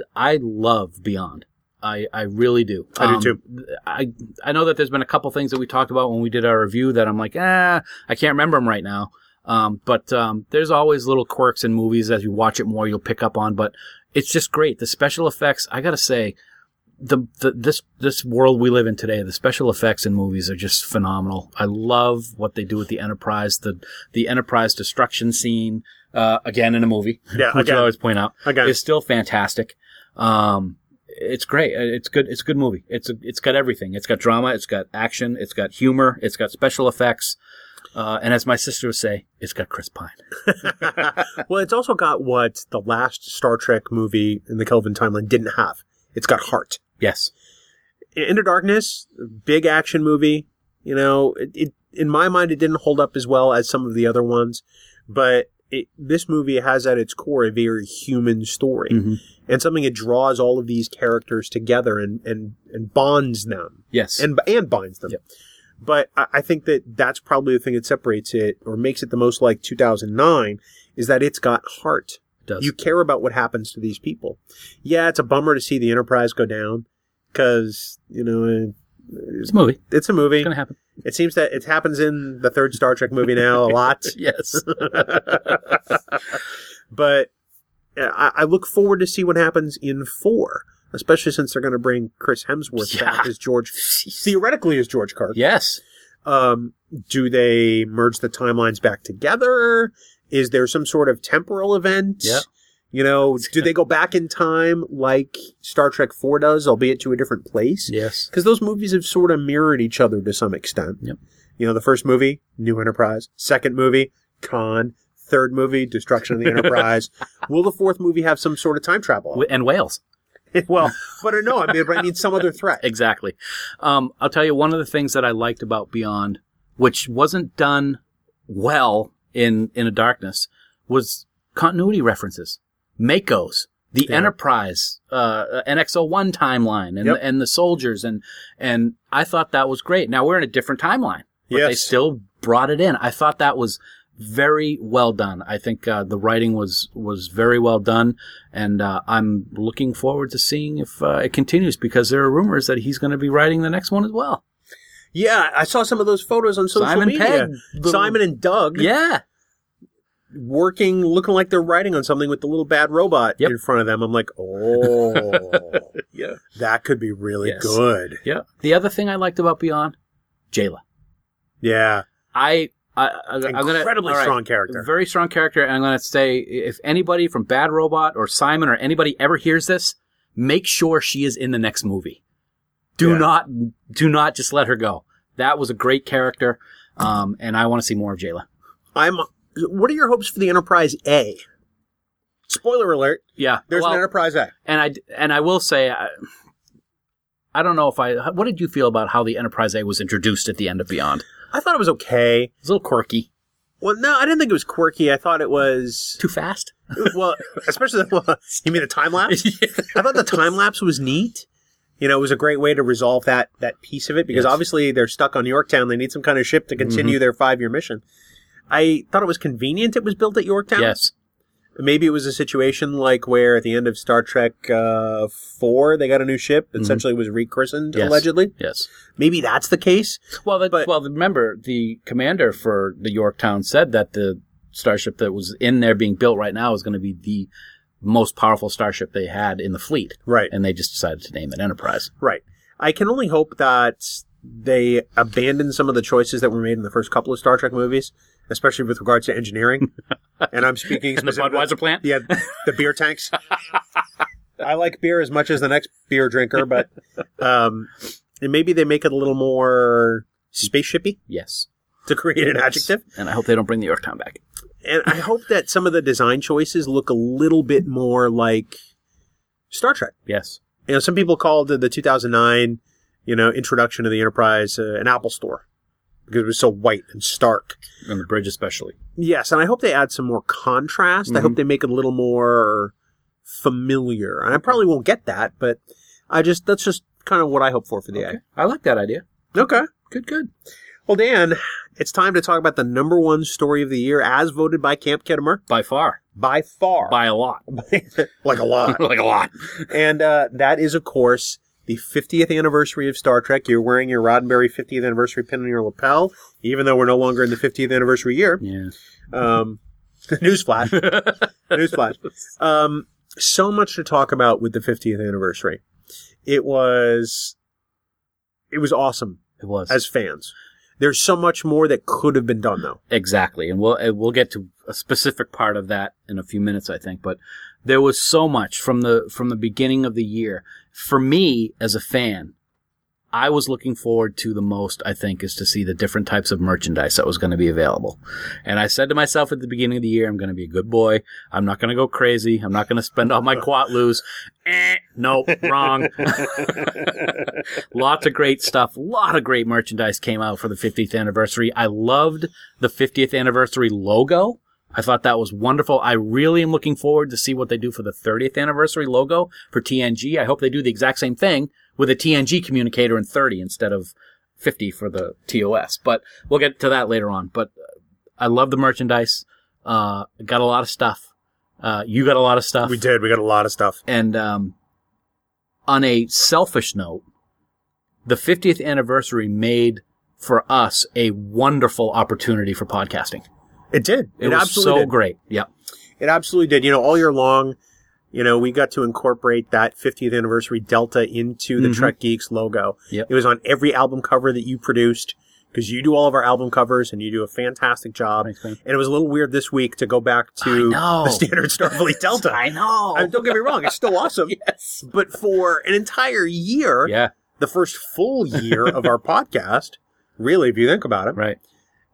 love Beyond. I really do. I do too. I know that there's been a couple things that we talked about when we did our review that I'm like, I can't remember them right now. But there's always little quirks in movies as you watch it more, you'll pick up on. But it's just great. The special effects, I gotta say, this world we live in today, the special effects in movies are just phenomenal. I love what they do with the Enterprise, the Enterprise destruction scene, again in a movie, which I always point out, is still fantastic. It's great. It's good. It's a good movie. It's got everything. It's got drama. It's got action. It's got humor. It's got special effects. And as my sister would say, it's got Chris Pine. Well, it's also got what the last Star Trek movie in the Kelvin timeline didn't have. It's got heart. Yes. Into Darkness, big action movie. You know, it in my mind, it didn't hold up as well as some of the other ones. But this movie has at its core a very human story. Mm-hmm. And something that draws all of these characters together and bonds them. Yes. And binds them. Yep. But I think that's probably the thing that separates it or makes it the most like 2009 is that it's got heart. It does. You care about what happens to these people. Yeah, it's a bummer to see the Enterprise go down because, you know, it's a movie. It's a movie. It's going to happen. It seems that it happens in the third Star Trek movie now a lot. Yes. But I look forward to see what happens in 4, especially since they're going to bring Chris Hemsworth back as George, theoretically as George Kirk. Yes. Do they merge the timelines back together? Is there some sort of temporal event? Yeah. You know, do they go back in time like Star Trek IV does, albeit to a different place? Yes. Because those movies have sort of mirrored each other to some extent. Yep. You know, the first movie, New Enterprise. Second movie, Khan. Third movie, Destruction of the Enterprise. Will the fourth movie have some sort of time travel? And whales. Well, but no, I mean, I need some other threat. Exactly. I'll tell you one of the things that I liked about Beyond, which wasn't done well in A Darkness, was continuity references. Makos, the Enterprise, NX-01 timeline, and and the soldiers. And I thought that was great. Now, we're in a different timeline, but they still brought it in. I thought that was very well done. I think the writing was very well done, and I'm looking forward to seeing if it continues, because there are rumors that he's going to be writing the next one as well. Yeah, I saw some of those photos on social media. Simon and Doug. Yeah. Working, looking like they're writing on something with the little bad robot in front of them. I'm like, oh, yeah, that could be really good. Yeah. The other thing I liked about Beyond, Jaylah. Yeah. Incredibly strong character. Very strong character. And I'm going to say, if anybody from Bad Robot or Simon or anybody ever hears this, make sure she is in the next movie. Do not just let her go. That was a great character. And I want to see more of Jaylah. What are your hopes for the Enterprise A? Spoiler alert. Yeah. There's an Enterprise A. And I will say, I don't know if what did you feel about how the Enterprise A was introduced at the end of Beyond? I thought it was okay. It was a little quirky. Well, no, I didn't think it was quirky. I thought it was... Too fast? Well, especially... you mean the time lapse? Yeah. I thought the time lapse was neat. You know, it was a great way to resolve that piece of it, because obviously they're stuck on Yorktown. They need some kind of ship to continue their 5-year mission. I thought it was convenient it was built at Yorktown. Yes. Maybe it was a situation like where at the end of Star Trek 4, they got a new ship. Essentially, it was rechristened, allegedly. Yes. Maybe that's the case. Well, remember, the commander for the Yorktown said that the starship that was in there being built right now is going to be the most powerful starship they had in the fleet. Right. And they just decided to name it Enterprise. Right. I can only hope that they abandoned some of the choices that were made in the first couple of Star Trek movies, especially with regards to engineering. And I'm speaking... And the Budweiser plant? Yeah, the beer tanks. I like beer as much as the next beer drinker, but and maybe they make it a little more spaceshipy. Yes. To create an adjective. And I hope they don't bring the Yorktown back. And I hope that some of the design choices look a little bit more like Star Trek. Yes. You know, some people called the 2009, introduction of the Enterprise an Apple store because it was so white and stark. And the bridge especially. Yes, and I hope they add some more contrast. Mm-hmm. I hope they make it a little more familiar. And I probably won't get that, but that's just kind of what I hope for the ad. I like that idea. Okay. Good. Well, Dan, it's time to talk about the number one story of the year as voted by Camp Khitomer. By far. By a lot. Like a lot. And that is, of course, the 50th anniversary of Star Trek. You're wearing your Roddenberry 50th anniversary pin on your lapel, even though we're no longer in the 50th anniversary year. Yeah. Newsflash. Newsflash. So much to talk about with the 50th anniversary. It was awesome. It was. As fans. There's so much more that could have been done, though. Exactly. And we'll get to a specific part of that in a few minutes, I think. But there was so much from the beginning of the year. For me, as a fan, I was looking forward to the most, I think, is to see the different types of merchandise that was going to be available. And I said to myself at the beginning of the year, I'm going to be a good boy. I'm not going to go crazy. I'm not going to spend all my quatloos. Nope, wrong. Lots of great stuff. A lot of great merchandise came out for the 50th anniversary. I loved the 50th anniversary logo. I thought that was wonderful. I really am looking forward to see what they do for the 30th anniversary logo for TNG. I hope they do the exact same thing with a TNG communicator in 30 instead of 50 for the TOS. But we'll get to that later on. But I love the merchandise. Got a lot of stuff. You got a lot of stuff. We did. We got a lot of stuff. And on a selfish note, the 50th anniversary made for us a wonderful opportunity for podcasting. It did. It was so great. Yeah. It absolutely did. All year long, we got to incorporate that 50th anniversary Delta into the Trek Geeks logo. Yep. It was on every album cover that you produced because you do all of our album covers and you do a fantastic job. Thanks, man. And it was a little weird this week to go back to the standard Starfleet Delta. I know. Don't get me wrong. It's still awesome. Yes. But for an entire year, the first full year of our podcast, really, if you think about it. Right.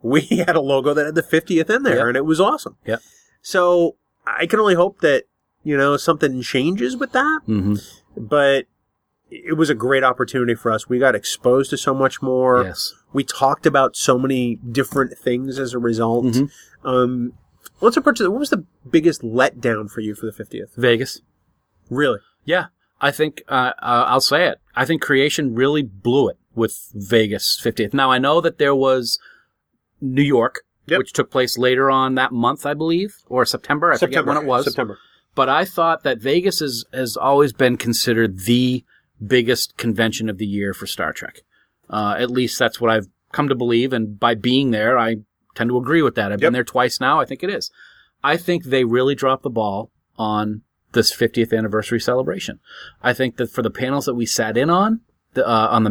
We had a logo that had the 50th in there, and it was awesome. Yep. So I can only hope that, something changes with that. Mm-hmm. But it was a great opportunity for us. We got exposed to so much more. Yes. We talked about so many different things as a result. Mm-hmm. What was the biggest letdown for you for the 50th? Vegas. Really? Yeah. I think, I'll say it. I think creation really blew it with Vegas 50th. Now, I know that there was New York, which took place later on that month, I believe, or September. I forget when it was. September. But I thought that Vegas has always been considered the biggest convention of the year for Star Trek. At least that's what I've come to believe, and by being there, I tend to agree with that. I've been there twice now. I think it is. I think they really dropped the ball on this 50th anniversary celebration. I think that for the panels that we sat in on the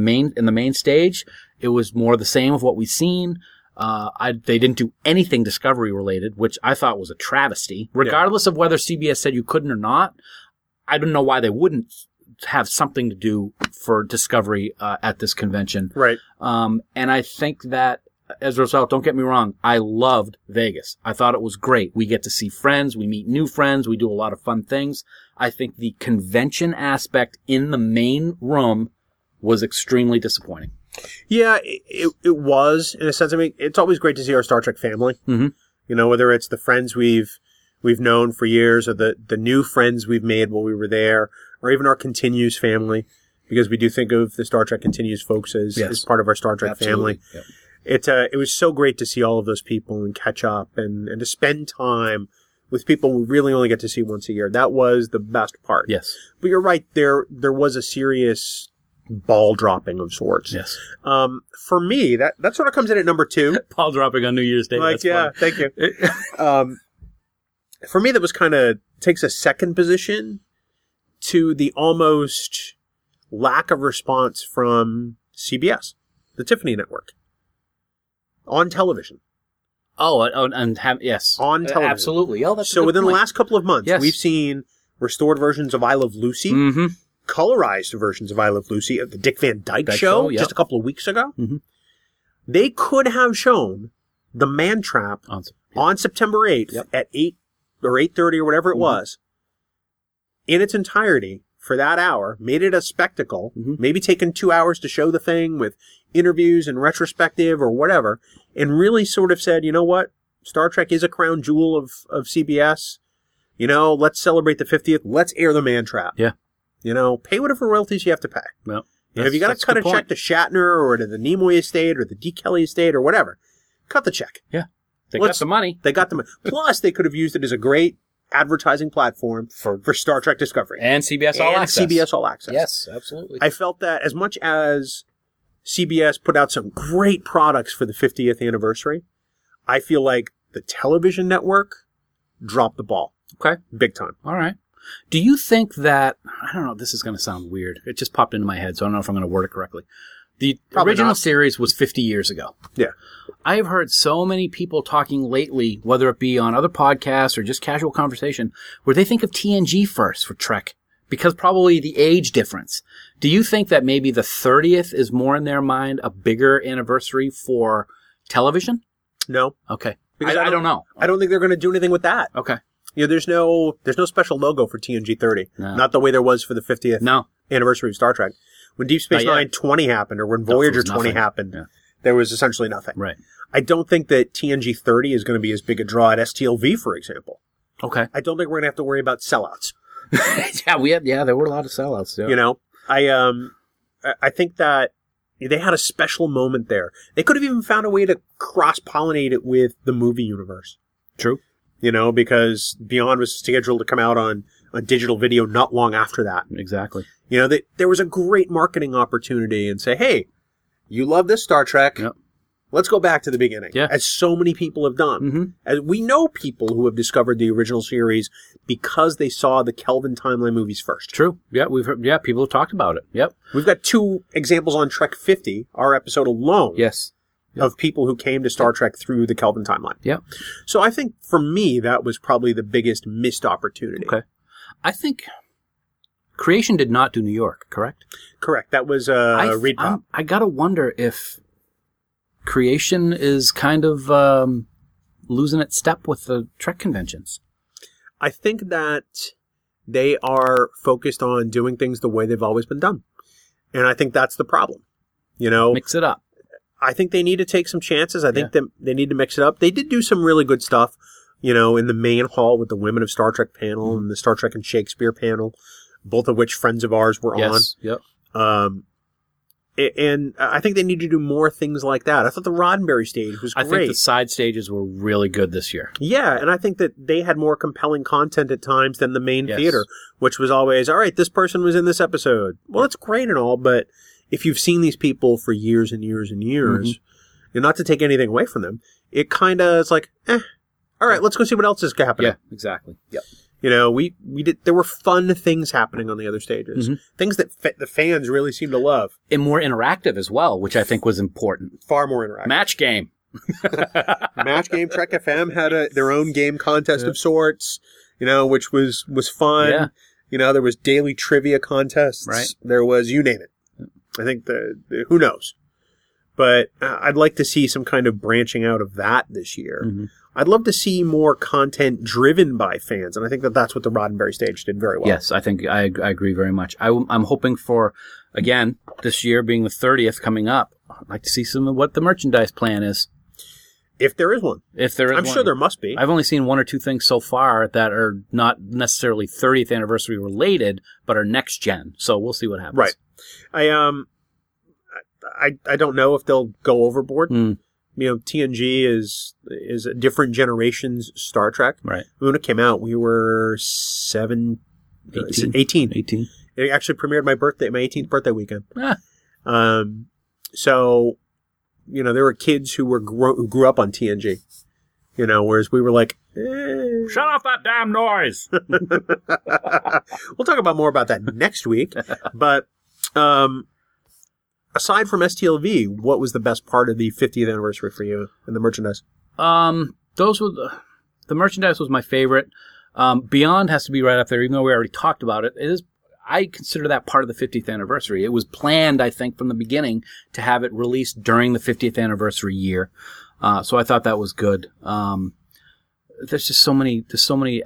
main stage, it was more the same of what we've seen. They didn't do anything Discovery related, which I thought was a travesty. Regardless of whether CBS said you couldn't or not, I don't know why they wouldn't have something to do for Discovery at this convention. Right. And I think that, as a result, don't get me wrong, I loved Vegas. I thought it was great. We get to see friends. We meet new friends. We do a lot of fun things. I think the convention aspect in the main room was extremely disappointing. Yeah, it was, in a sense. I mean, it's always great to see our Star Trek family. Mm-hmm. Whether it's the friends we've known for years or the new friends we've made while we were there, or even our Continues family, because we do think of the Star Trek Continues folks as part of our Star Trek family. Yep. It was so great to see all of those people and catch up and to spend time with people we really only get to see once a year. That was the best part. Yes. But you're right, there was a serious ball dropping of sorts. Yes. For me, that sort of comes in at number two. Ball dropping on New Year's Day. Like, that's fun. Thank you. For me, that was kind of takes a second position to the almost lack of response from CBS, the Tiffany Network, on television. Oh, and yes, on television, absolutely. Oh, that's so. Within the last couple of months, we've seen restored versions of I Love Lucy, mm-hmm. colorized versions of I Love Lucy, of the Dick Van Dyke Show, yep. just a couple of weeks ago. Mm-hmm. They could have shown The Man Trap on September 8th yep. at 8 or 8:30 or whatever it mm-hmm. was in its entirety for that hour, made it a spectacle, mm-hmm. maybe taken 2 hours to show the thing with interviews and retrospective or whatever, and really sort of said, you know what? Star Trek is a crown jewel of CBS. You know, let's celebrate the 50th. Let's air The Man Trap. Yeah. You know, pay whatever royalties you have to pay. Well, if you got to cut a check to Shatner or to the Nimoy estate or the D. Kelly estate or whatever, cut the check. Yeah. They got the money. They got the money. Plus, they could have used it as a great advertising platform for Star Trek Discovery. And CBS All Access. And CBS All Access. Yes, absolutely. I felt that as much as CBS put out some great products for the 50th anniversary, I feel like the television network dropped the ball. Okay. Big time. All right. Do you think that, I don't know, this is going to sound weird. It just popped into my head, so I don't know if I'm going to word it correctly. The original series was 50 years ago. Yeah. I've heard so many people talking lately, whether it be on other podcasts or just casual conversation, where they think of TNG first for Trek, because probably the age difference. Do you think that maybe the 30th is more in their mind a bigger anniversary for television? No. Okay. Because I don't know. I don't think they're going to do anything with that. Okay. You know, there's no special logo for TNG 30. No. Not the way there was for the 50th anniversary of Star Trek. When Deep Space Nine 20 happened, or when Voyager 20 happened, there was essentially nothing. Right. I don't think that TNG 30 is going to be as big a draw at STLV, for example. Okay. I don't think we're going to have to worry about sellouts. There were a lot of sellouts. Yeah. You know, I think that they had a special moment there. They could have even found a way to cross-pollinate it with the movie universe. True. You know, because Beyond was scheduled to come out on a digital video not long after that. Exactly. You know, there was a great marketing opportunity and say, hey, you love this Star Trek. Yep. Let's go back to the beginning, as so many people have done. Mm-hmm. As we know people who have discovered the original series because they saw the Kelvin timeline movies first. True. Yeah, we've heard, people have talked about it. Yep. We've got two examples on Trek 50, our episode alone. Yes. Yep. Of people who came to Star Trek through the Kelvin timeline. Yeah. So I think for me, that was probably the biggest missed opportunity. Okay. I think Creation did not do New York, correct? Correct. That was Reed Pop. I got to wonder if Creation is kind of losing its step with the Trek conventions. I think that they are focused on doing things the way they've always been done. And I think that's the problem. You know, mix it up. I think they need to take some chances. I think that they need to mix it up. They did do some really good stuff, you know, in the main hall with the Women of Star Trek panel and the Star Trek and Shakespeare panel, both of which friends of ours were on. Yes, yep. And I think they need to do more things like that. I thought the Roddenberry stage was great. I think the side stages were really good this year. Yeah, and I think that they had more compelling content at times than the main theater, which was always, all right, this person was in this episode. Well, it's great and all, but if you've seen these people for years and years and years, and not to take anything away from them, it kind of is like, all right, let's go see what else is happening. Yeah, exactly. Yep. You know, we did. There were fun things happening on the other stages, things that the fans really seemed to love, and more interactive as well, which I think was important. Far more interactive. Match game, Trek FM had their own game contest of sorts, you know, which was fun. Yeah. You know, there was daily trivia contests. Right. There was, you name it. I think the who knows, but I'd like to see some kind of branching out of that this year. Mm-hmm. I'd love to see more content driven by fans, and I think that that's what the Roddenberry stage did very well. Yes, I think I agree very much. I'm hoping for, again, this year being the 30th coming up, I'd like to see some of what the merchandise plan is. If there is one. I'm sure there must be. I've only seen one or two things so far that are not necessarily 30th anniversary related, but are next gen, so we'll see what happens. Right. I don't know if they'll go overboard. You know, TNG is a different generation's Star Trek. Right. When it came out, we were 18. It actually premiered my 18th birthday weekend. Ah. So, you know, there were kids who grew up on TNG. You know, whereas we were like, shut off that damn noise. We'll talk about more about that next week, but aside from STLV, what was the best part of the 50th anniversary for you and the merchandise? The merchandise was my favorite. Beyond has to be right up there, even though we already talked about it. It is, I consider that part of the 50th anniversary. It was planned, I think, from the beginning to have it released during the 50th anniversary year. So I thought that was good. There's just so many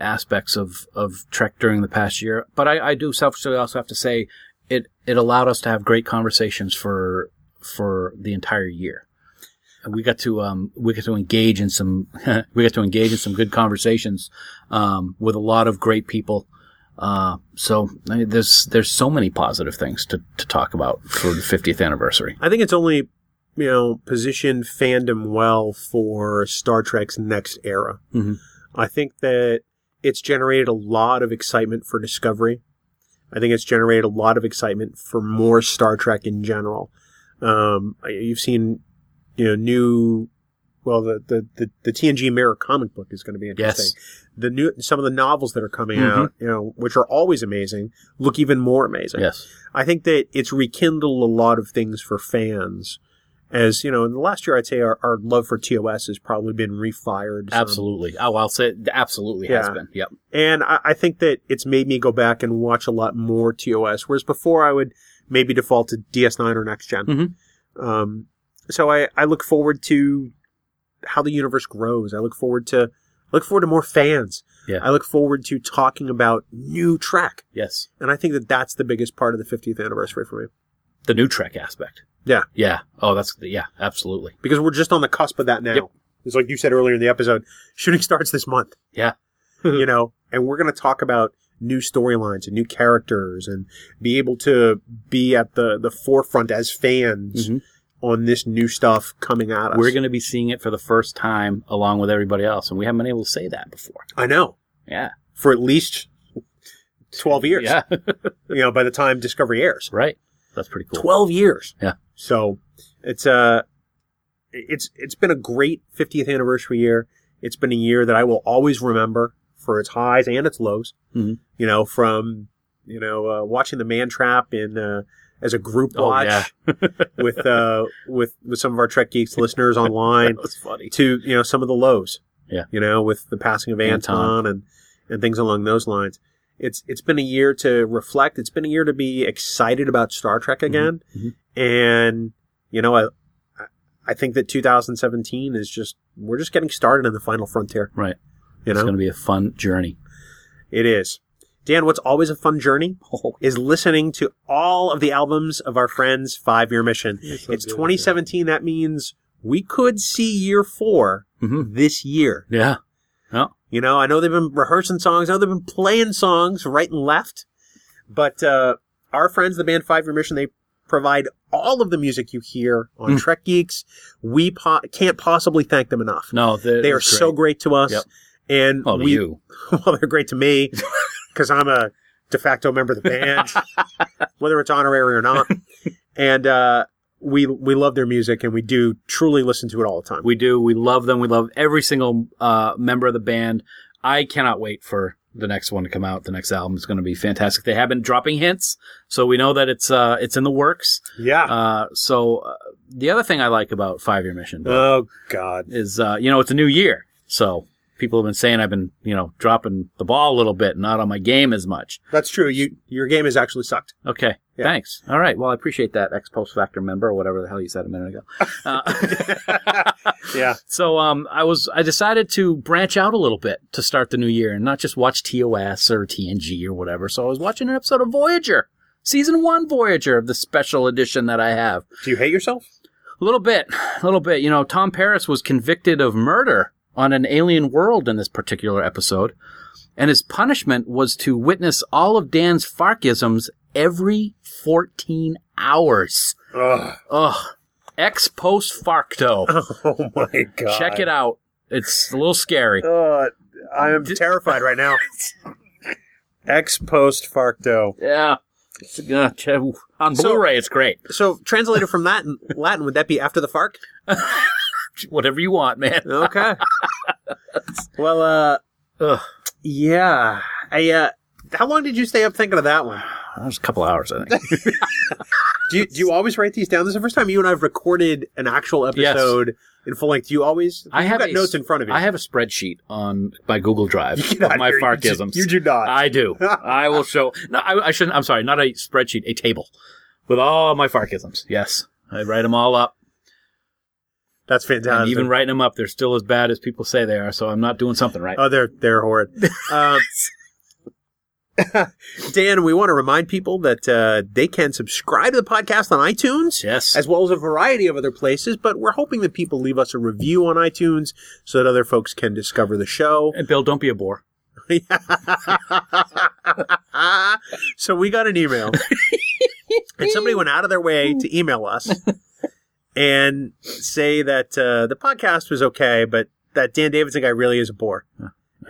aspects of Trek during the past year. But I do selfishly also have to say it allowed us to have great conversations for the entire year. We got to engage in some good conversations with a lot of great people. So I mean, there's so many positive things to talk about for the 50th anniversary. I think it's only positioned fandom well for Star Trek's next era. Mm-hmm. I think that it's generated a lot of excitement for Discovery. I think it's generated a lot of excitement for more Star Trek in general. You've seen, the TNG Mirror comic book is going to be interesting. Yes. Some of the novels that are coming mm-hmm. out, which are always amazing, look even more amazing. Yes. I think that it's rekindled a lot of things for fans. As in the last year, I'd say our love for TOS has probably been refired. Absolutely. Oh, I'll say it absolutely has been. Yep. And I think that it's made me go back and watch a lot more TOS, whereas before I would maybe default to DS9 or Next Gen. Mm-hmm. So I look forward to how the universe grows. I look forward to more fans. Yeah. I look forward to talking about new Trek. Yes. And I think that that's the biggest part of the 50th anniversary for me. The new Trek aspect. Yeah. Yeah. Oh, absolutely. Because we're just on the cusp of that now. Yep. It's like you said earlier in the episode, shooting starts this month. Yeah. And we're going to talk about new storylines and new characters and be able to be at the forefront as fans mm-hmm. on this new stuff coming at us. We're going to be seeing it for the first time along with everybody else. And we haven't been able to say that before. I know. Yeah. For at least 12 years. Yeah. By the time Discovery airs. Right. That's pretty cool. 12 years. Yeah. So it's been a great 50th anniversary year. It's been a year that I will always remember for its highs and its lows. Mm-hmm. From watching The Man Trap in as a group watch with some of our Trek Geeks listeners online. That was funny. To some of the lows. Yeah. With the passing of Anton and things along those lines. It's been a year to reflect. It's been a year to be excited about Star Trek again. Mm-hmm. And, I think that 2017 is we're just getting started in the final frontier. Right. It's going to be a fun journey. It is. Dan, what's always a fun journey is listening to all of the albums of our friends' Five-Year Mission. It's 2017. That means we could see year 4 mm-hmm. this year. Yeah. Oh. I know they've been rehearsing songs. I know they've been playing songs right and left. But our friends, the band Five-Year Mission, they provide all of the music you hear on Trek Geeks. We can't possibly thank them enough. No, they are great. So great to us. Yep. And they're great to me because I'm a de facto member of the band, whether it's honorary or not. And we love their music, and we do truly listen to it all the time. We do. We love them. We love every single member of the band. I cannot wait for the next one to come out. The next album is going to be fantastic. They have been dropping hints, so we know that it's in the works. Yeah. So the other thing I like about Five-Year Mission, oh God, is it's a new year, so people have been saying I've been dropping the ball a little bit, not on my game as much. That's true. Your game has actually sucked. Okay. Yeah. Thanks. All right. Well, I appreciate that, ex post facto member, or whatever the hell you said a minute ago. Yeah. So I decided to branch out a little bit to start the new year and not just watch TOS or TNG or whatever. So I was watching an episode of Voyager, Season 1 Voyager, of the special edition that I have. Do you hate yourself? A little bit. Tom Paris was convicted of murder on an alien world in this particular episode, and his punishment was to witness all of Dan's Farkisms every 14 hours. Ugh. Ex post facto. Oh, my God. Check it out. It's a little scary. I am terrified right now. Ex post facto. Yeah. On Blu-ray, it's great. So, translated from Latin, would that be after the fark? Whatever you want, man. Okay. Well, yeah. How long did you stay up thinking of that one? That was a couple hours, I think. Do you always write these down? This is the first time you and I have recorded an actual episode in full length. Do you always? You've got notes in front of you. I have a spreadsheet on my Google Drive of my farcisms. You do not. I do. I will show. No, I shouldn't. I'm sorry. Not a spreadsheet. A table with all my farcisms. Yes, I write them all up. That's fantastic. And even writing them up, they're still as bad as people say they are. So I'm not doing something right. Oh, they're horrid. Dan, we want to remind people that they can subscribe to the podcast on iTunes, yes, as well as a variety of other places, but we're hoping that people leave us a review on iTunes so that other folks can discover the show. And Bill, don't be a bore. So we got an email, and somebody went out of their way to email us and say that the podcast was okay, but that Dan Davidson guy really is a bore,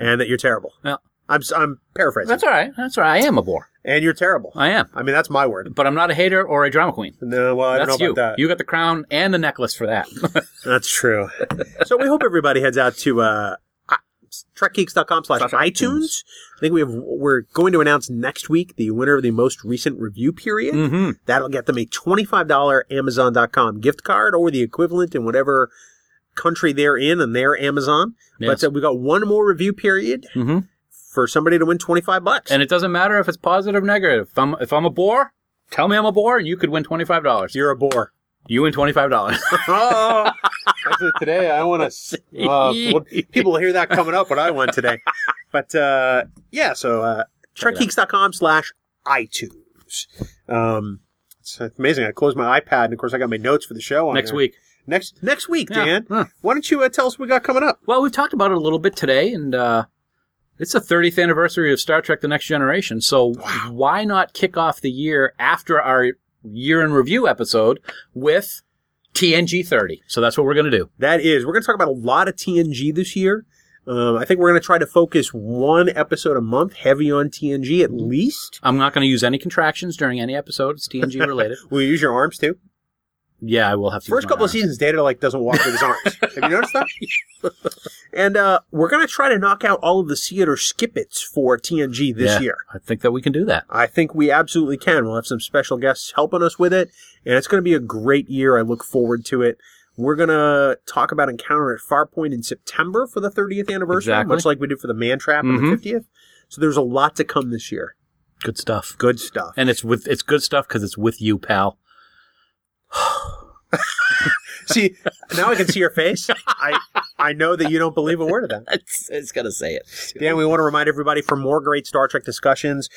and that you're terrible. Yeah. I'm paraphrasing. That's all right. That's all right. I am a bore. And you're terrible. I am. I mean, that's my word. But I'm not a hater or a drama queen. No, well, I don't know about that. You got the crown and the necklace for that. That's true. So we hope everybody heads out to trekgeeks.com/iTunes. I think we're going to announce next week the winner of the most recent review period. Mm-hmm. That'll get them a $25 Amazon.com gift card or the equivalent in whatever country they're in and their Amazon. Yes. But so we got one more review period. Mm-hmm. For somebody to win $25. And it doesn't matter if it's positive or negative. If I'm a bore, tell me I'm a bore, and you could win $25. You're a bore. You win $25. Oh, today I want to... people will hear that coming up when I won today. But, yeah, so trekgeeks.com/iTunes. It's amazing. I closed my iPad, and, of course, I got my notes for the show on Next week. Next week, yeah. Dan. Huh. Why don't you tell us what we got coming up? Well, we've talked about it a little bit today, and... It's the 30th anniversary of Star Trek The Next Generation, so why not kick off the year after our year-in-review episode with TNG 30? So that's what we're going to do. That is. We're going to talk about a lot of TNG this year. I think we're going to try to focus one episode a month heavy on TNG at least. I'm not going to use any contractions during any episode. It's TNG-related. Will you use your arms, too? Yeah, I will have to. First couple of seasons, Data doesn't walk with his arms. Have you noticed that? And we're going to try to knock out all of the theater skip-its for TNG this year. I think that we can do that. I think we absolutely can. We'll have some special guests helping us with it, and it's going to be a great year. I look forward to it. We're going to talk about Encounter at Farpoint in September for the 30th anniversary, much like we did for The Man Trap on the 50th. So there's a lot to come this year. Good stuff. Good stuff. And it's good stuff because it's with you, pal. See, now I can see your face. I know that you don't believe a word of that. It's going to say it. Dan, we want to remind everybody for more great Star Trek discussions,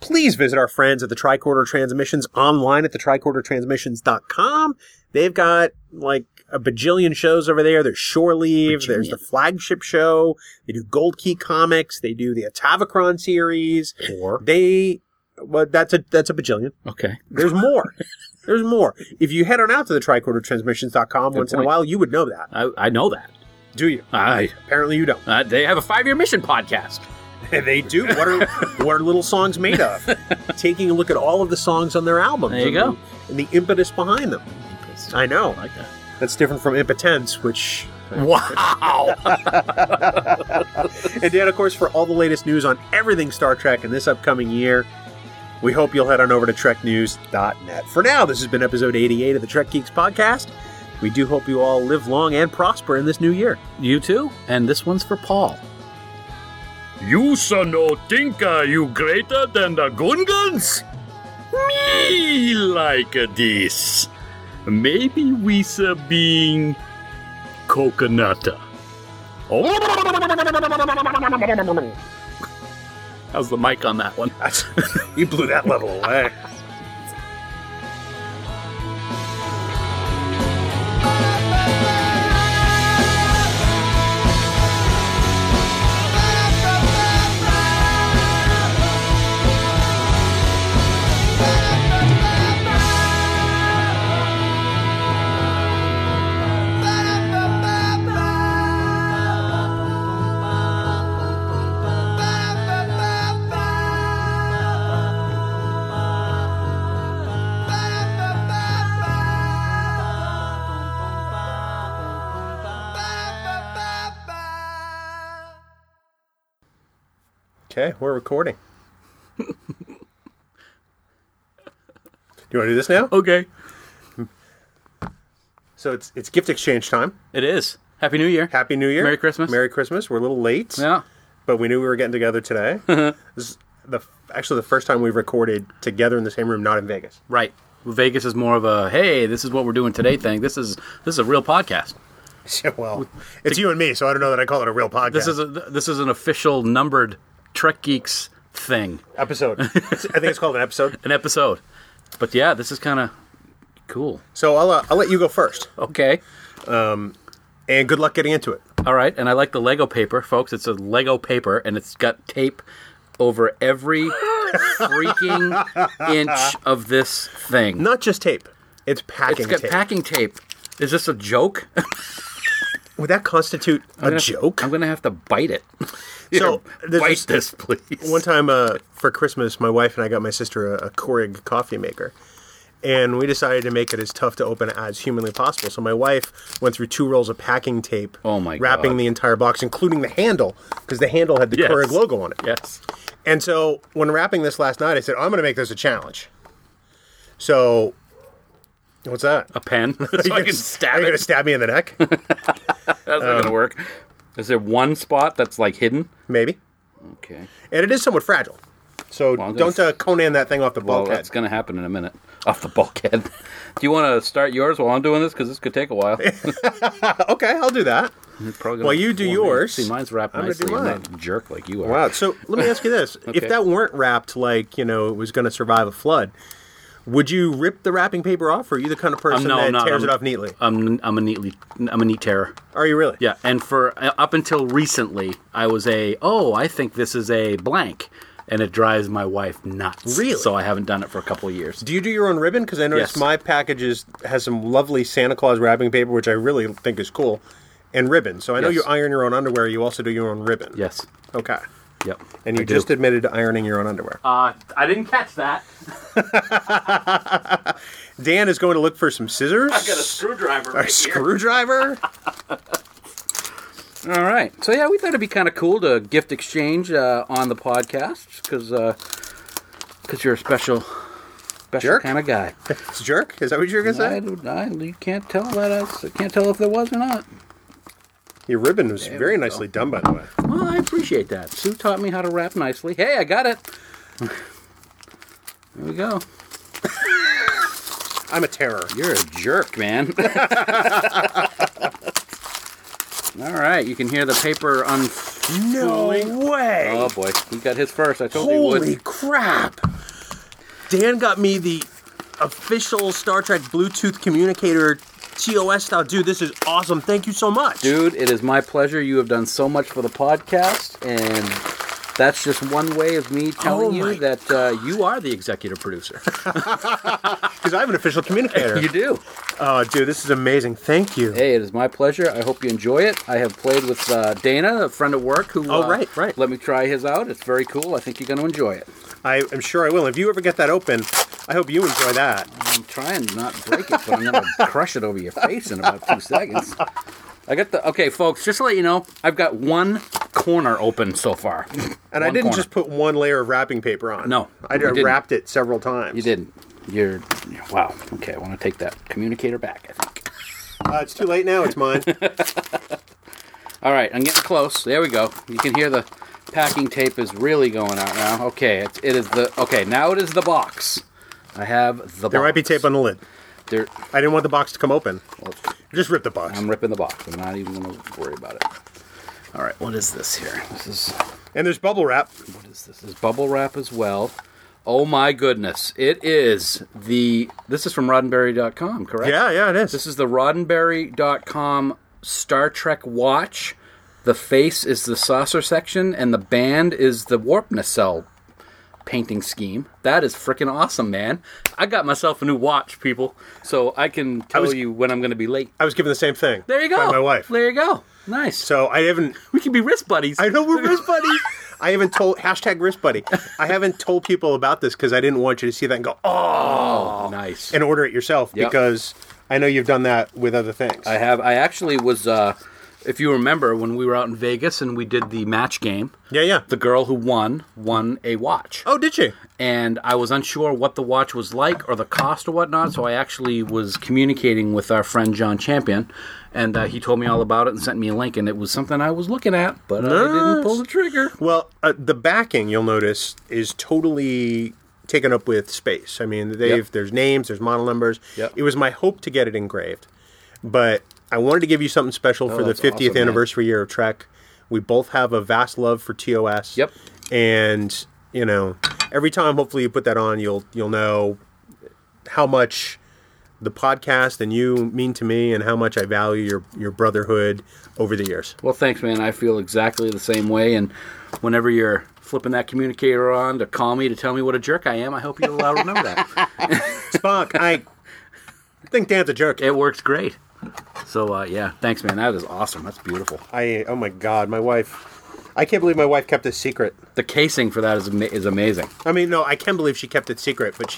please visit our friends at the Tricorder Transmissions online at thetricordertransmissions.com. They've got like a bajillion shows over there. There's Shore Leave. Virginia. There's the flagship show. They do Gold Key Comics. They do the Atavacron series. Well, that's a bajillion. Okay. There's more. There's more. If you head on out to the tricordertransmissions.com once in a while, you would know that. I know that. Do you? Apparently you don't. They have a Five-Year Mission podcast. They do. What are little songs made of? Taking a look at all of the songs on their albums. There you go. And the impetus behind them. I know. I like that. That's different from impotence, which... Wow! And Dan, of course, for all the latest news on everything Star Trek in this upcoming year, we hope you'll head on over to TrekNews.net. For now, this has been episode 88 of the Trek Geeks podcast. We do hope you all live long and prosper in this new year. You too. And this one's for Paul. You son of Tinka, you greater than the Gungans? Me like this. Maybe we should be coconutta. How's the mic on that one? You blew that level away. Okay, we're recording. Do you want to do this now? Okay. So it's gift exchange time. It is. Happy New Year. Happy New Year. Merry Christmas. Merry Christmas. We're a little late. Yeah. But we knew we were getting together today. This is actually the first time we've recorded together in the same room, not in Vegas. Right. Vegas is more of a, hey, this is what we're doing today thing. This is a real podcast. Yeah, well, it's you and me, so I don't know that I call it a real podcast. This is an official numbered Trek Geeks thing. Episode. I think it's called an episode. An episode. But yeah, this is kind of cool. So I'll let you go first. Okay. And good luck getting into it. All right. And I like the Lego paper, folks. It's a Lego paper, and it's got tape over every freaking inch of this thing. Not just tape. It's packing tape. It's got packing tape. Is this a joke? Would that constitute a joke? I'm going to have to bite it. So bite this, please. One time for Christmas, my wife and I got my sister a Keurig coffee maker. And we decided to make it as tough to open as humanly possible. So my wife went through 2 rolls of packing tape, wrapping the entire box, including the handle, because the handle had the Keurig logo on it. Yes. And so when wrapping this last night, I said, I'm going to make this a challenge. So... What's that? A pen. So I can stab it. Are you going to stab me in the neck? That's not going to work. Is there one spot that's like hidden? Maybe. Okay. And it is somewhat fragile. So don't Conan that thing off the bulkhead. Well, that's going to happen in a minute. Off the bulkhead. Do you want to start yours while I'm doing this? Because this could take a while. Okay, I'll do that. Well, you do yours. See, mine's wrapped nicely. I'm not a jerk like you are. Wow. So let me ask you this. Okay. If that weren't wrapped like, it was going to survive a flood... Would you rip the wrapping paper off, or are you the kind of person that tears it off neatly? I'm a neat tearer. Are you really? Yeah, and for up until recently, I was I think this is a blank, and it drives my wife nuts. Really? So I haven't done it for a couple of years. Do you do your own ribbon? Because I noticed my package has some lovely Santa Claus wrapping paper, which I really think is cool, and ribbon. So I know you iron your own underwear, you also do your own ribbon. Yes. Okay. Yep. And you just admitted to ironing your own underwear. I didn't catch that. Dan is going to look for some scissors. I've got a screwdriver right here. A screwdriver? All right. So, yeah, we thought it'd be kind of cool to gift exchange on the podcast because you're a special kind of guy. It's a jerk? Is that what you were going to say? You can't tell I can't tell if there was or not. Your ribbon was very nicely done, by the way. Well, I appreciate that. Sue taught me how to wrap nicely. Hey, I got it. There we go. I'm a terror. You're a jerk, man. All right, you can hear the paper unfolding. No way. Oh, boy. He got his first. I told you he would. Holy crap. Dan got me the official Star Trek Bluetooth communicator TOS style. Dude, this is awesome. Thank you so much. Dude, it is my pleasure. You have done so much for the podcast, and that's just one way of me telling you that you are the executive producer. Because I'm an official communicator. You do. Oh, dude, this is amazing. Thank you. Hey, it is my pleasure. I hope you enjoy it. I have played with Dana, a friend at work, who let me try his out. It's very cool. I think you're going to enjoy it. I am sure I will. If you ever get that open, I hope you enjoy that. I'm trying to not break it, but I'm going to crush it over your face in about 2 seconds. Okay, folks, just to let you know, I've got one corner open so far. And I didn't just put one layer of wrapping paper on. No. I wrapped it several times. You didn't. Wow. Okay, I want to take that communicator back, I think. It's too late now. It's mine. All right, I'm getting close. There we go. You can hear the packing tape is really going out now. Okay, now it is the box. I have the box. There might be tape on the lid. I didn't want the box to come open. Well, just rip the box. I'm ripping the box. I'm not even going to worry about it. All right, what is this here? And there's bubble wrap. What is this? There's bubble wrap as well. Oh, my goodness. This is from Roddenberry.com, correct? Yeah, it is. This is the Roddenberry.com Star Trek watch. The face is the saucer section, and the band is the warp nacelle painting scheme. That is freaking awesome, man. I got myself a new watch, people, so I can tell you when I'm going to be late. I was given the same thing. There you go. By my wife. There you go. Nice. So I haven't... We can be wrist buddies. I know we're wrist buddies. I haven't told... Hashtag wrist buddy. I haven't told people about this because I didn't want you to see that and go, oh nice. And order it yourself because I know you've done that with other things. I have. I actually was... if you remember, when we were out in Vegas and we did the match game. Yeah, yeah. The girl who won a watch. Oh, did she? And I was unsure what the watch was like or the cost or whatnot, so I actually was communicating with our friend John Champion, and he told me all about it and sent me a link, and it was something I was looking at, but nice. I didn't pull the trigger. Well, the backing, you'll notice, is totally taken up with space. I mean, yep. There's names, there's model numbers. Yep. It was my hope to get it engraved, but I wanted to give you something special for the 50th anniversary year of Trek. We both have a vast love for TOS. Yep. And, you know, every time hopefully you put that on, you'll know how much the podcast and you mean to me and how much I value your brotherhood over the years. Well, thanks, man. I feel exactly the same way. And whenever you're flipping that communicator on to call me to tell me what a jerk I am, I hope you'll remember that. Spock, I think Dan's a jerk. It works great. So, yeah, thanks, man. That is awesome. That's beautiful. Oh, my God. My wife. I can't believe my wife kept this secret. The casing for that is amazing. I mean, no, I can believe she kept it secret, but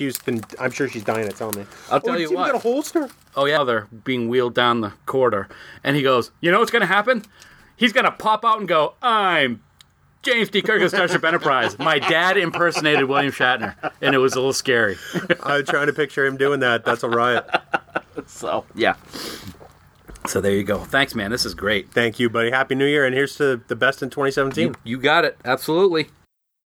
I'm sure she's dying to tell me. I'll tell you what. He's got a holster. Oh, yeah. They're being wheeled down the corridor, and he goes, you know what's going to happen? He's going to pop out and go, I'm James D. Kirk of Starship Enterprise. My dad impersonated William Shatner, and it was a little scary. I'm trying to picture him doing that. That's a riot. So, yeah. So there you go. Thanks, man. This is great. Thank you, buddy. Happy New Year, and here's to the best in 2017. You got it. Absolutely.